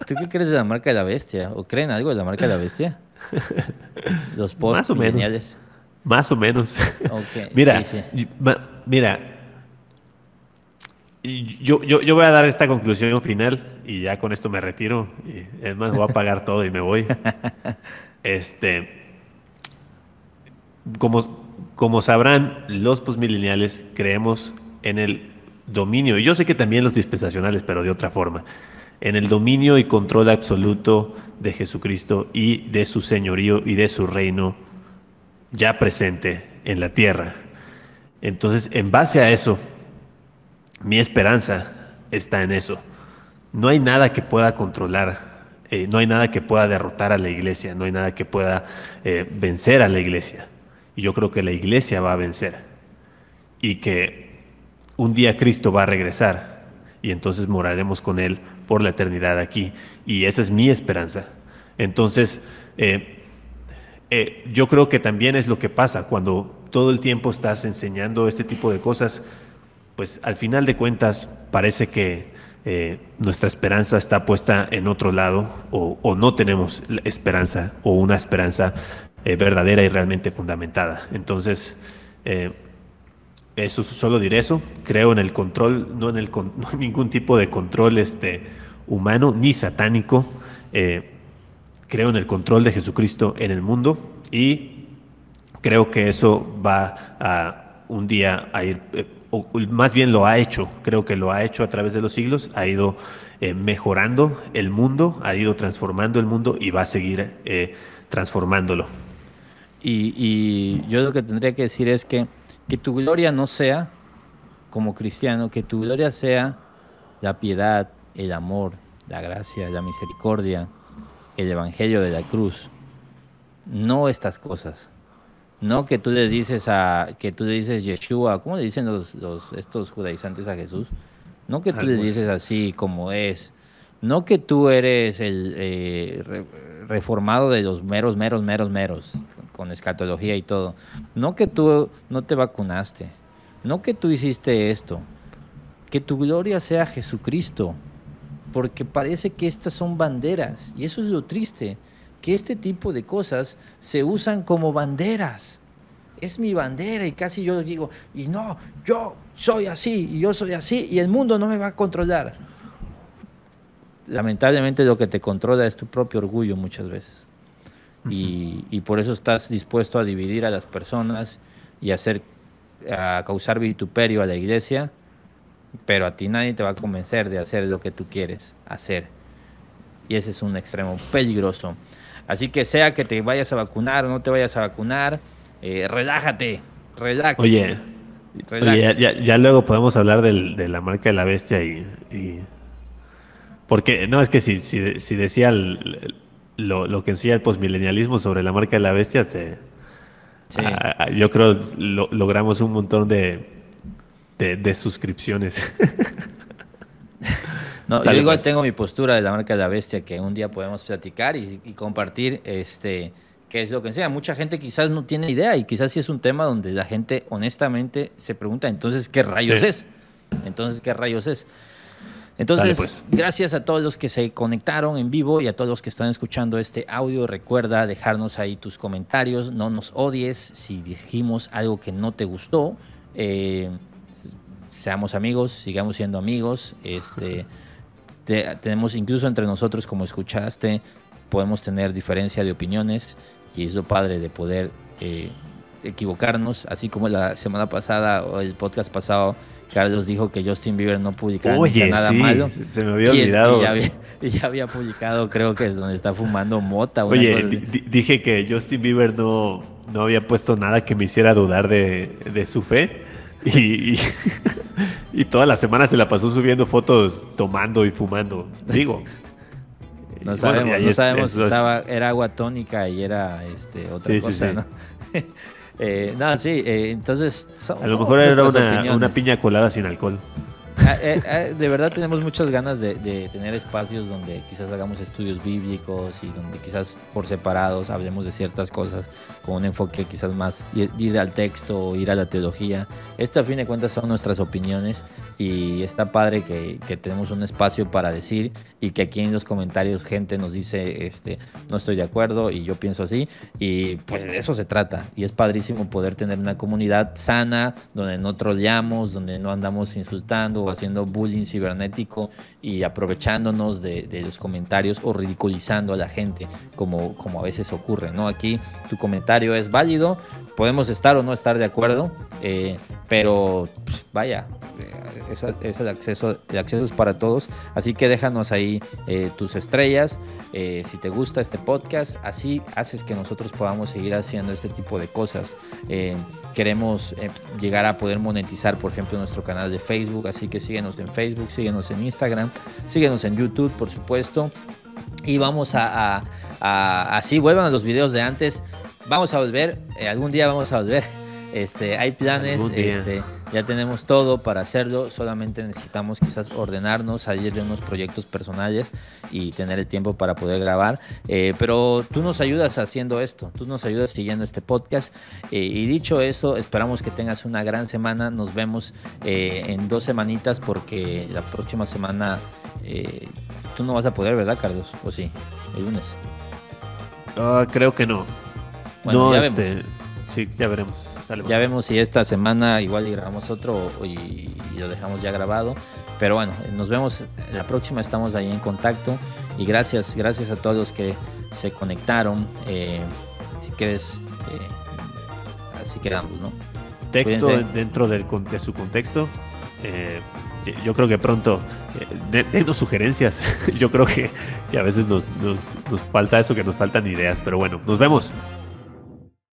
¿Tú qué crees de la marca de la bestia? ¿O creen algo de la marca de la bestia? Los podcasts. Más o menos. Geniales. Más o menos. Okay, mira, sí, sí. Yo voy a dar esta conclusión final y ya con esto me retiro. Y es más, voy a pagar todo y me voy. Como sabrán, los posmileniales creemos en el dominio, y yo sé que también los dispensacionales, pero de otra forma, en el dominio y control absoluto de Jesucristo y de su señorío y de su reino ya presente en la tierra. Entonces, en base a eso, mi esperanza está en eso. No hay nada que pueda controlar, no hay nada que pueda derrotar a la iglesia, no hay nada que pueda vencer a la iglesia. Y yo creo que la iglesia va a vencer y que un día Cristo va a regresar y entonces moraremos con Él por la eternidad aquí. Y esa es mi esperanza. Entonces, yo creo que también es lo que pasa cuando todo el tiempo estás enseñando este tipo de cosas. Pues al final de cuentas parece que nuestra esperanza está puesta en otro lado, o no tenemos esperanza o una esperanza verdadera y realmente fundamentada. Entonces, eso, solo diré eso. Creo en el control, no en ningún tipo de control humano ni satánico. Creo en el control de Jesucristo en el mundo y creo que eso va a un día a ir... O más bien lo ha hecho, creo que lo ha hecho a través de los siglos, ha ido mejorando el mundo, ha ido transformando el mundo y va a seguir transformándolo. Y yo lo que tendría que decir es que tu gloria no sea como cristiano, que tu gloria sea la piedad, el amor, la gracia, la misericordia, el evangelio de la cruz, no estas cosas. No que tú le dices Yeshua, ¿cómo le dicen estos judaizantes a Jesús? No que tú le dices así como es, no que tú eres el reformado de los meros, con escatología y todo, no que tú no te vacunaste, no que tú hiciste esto, que tu gloria sea Jesucristo, porque parece que estas son banderas y eso es lo triste. Que este tipo de cosas se usan como banderas. Es mi bandera y casi yo digo, y no, yo soy así, y yo soy así, y el mundo no me va a controlar. Lamentablemente lo que te controla es tu propio orgullo muchas veces. Uh-huh. Y por eso estás dispuesto a dividir a las personas y a causar vituperio a la iglesia, pero a ti nadie te va a convencer de hacer lo que tú quieres hacer. Y ese es un extremo peligroso. Así que sea que te vayas a vacunar o no te vayas a vacunar, relájate. Oye, ya luego podemos hablar de la marca de la bestia y... Porque, no, es que si decía lo que enseña el posmilenialismo sobre la marca de la bestia, sí. Yo creo logramos un montón de suscripciones. No, yo igual tengo mi postura de la marca de la bestia que un día podemos platicar y compartir qué es lo que enseña. Mucha gente quizás no tiene idea y quizás sí es un tema donde la gente honestamente se pregunta, entonces, ¿qué rayos es? Entonces, sale, pues. Gracias a todos los que se conectaron en vivo y a todos los que están escuchando este audio. Recuerda dejarnos ahí tus comentarios, no nos odies si dijimos algo que no te gustó. Seamos amigos, sigamos siendo amigos. Tenemos incluso entre nosotros, como escuchaste, podemos tener diferencia de opiniones y es lo padre de poder equivocarnos. Así como la semana pasada o el podcast pasado, Carlos dijo que Justin Bieber no publicaba nada malo. Se me había olvidado. Y ya había publicado, creo que es donde está fumando mota. Oye, dije que Justin Bieber no había puesto nada que me hiciera dudar de su fe. Y toda la semana se la pasó subiendo fotos, tomando y fumando. Digo, no sabemos si era agua tónica y era otra cosa, sí. ¿No? Entonces... a lo mejor era una piña colada sin alcohol. de verdad tenemos muchas ganas de tener espacios donde quizás hagamos estudios bíblicos y donde quizás por separados hablemos de ciertas cosas con un enfoque quizás más ir al texto o ir a la teología. Esto a fin de cuentas son nuestras opiniones y está padre que tenemos un espacio para decir y que aquí en los comentarios gente nos dice no estoy de acuerdo y yo pienso así, y pues de eso se trata. Y es padrísimo poder tener una comunidad sana donde no troleamos, donde no andamos insultando o haciendo bullying cibernético y aprovechándonos de los comentarios o ridiculizando a la gente como a veces ocurre, ¿no? Aquí tu comentario es válido, podemos estar o no estar de acuerdo, pero pues, vaya, es el acceso es para todos, así que déjanos ahí tus estrellas, si te gusta este podcast, así haces que nosotros podamos seguir haciendo este tipo de cosas. Queremos llegar a poder monetizar, por ejemplo, nuestro canal de Facebook, así que síguenos en Facebook, síguenos en Instagram, síguenos en YouTube, por supuesto, y vamos a así vuelvan a los videos de antes. Vamos a volver, algún día vamos a volver. Hay planes, ya tenemos todo para hacerlo, solamente necesitamos quizás ordenarnos, salir de unos proyectos personales y tener el tiempo para poder grabar, pero tú nos ayudas haciendo esto, tú nos ayudas siguiendo este podcast, y dicho eso, esperamos que tengas una gran semana. Nos vemos en 2 semanitas, porque la próxima semana tú no vas a poder, ¿verdad, Carlos? ¿O sí? ¿El lunes? Creo que no. Bueno, no, ya vemos. Sí, ya veremos. Ya vemos si esta semana igual grabamos otro y lo dejamos ya grabado. Pero bueno, nos vemos la próxima, estamos ahí en contacto. Y gracias a todos los que se conectaron. Si quieres, así quedamos, ¿no? Texto. Cuídense. Dentro de su contexto. Yo creo que pronto, denos sugerencias. Yo creo que a veces nos falta eso, que nos faltan ideas. Pero bueno, nos vemos.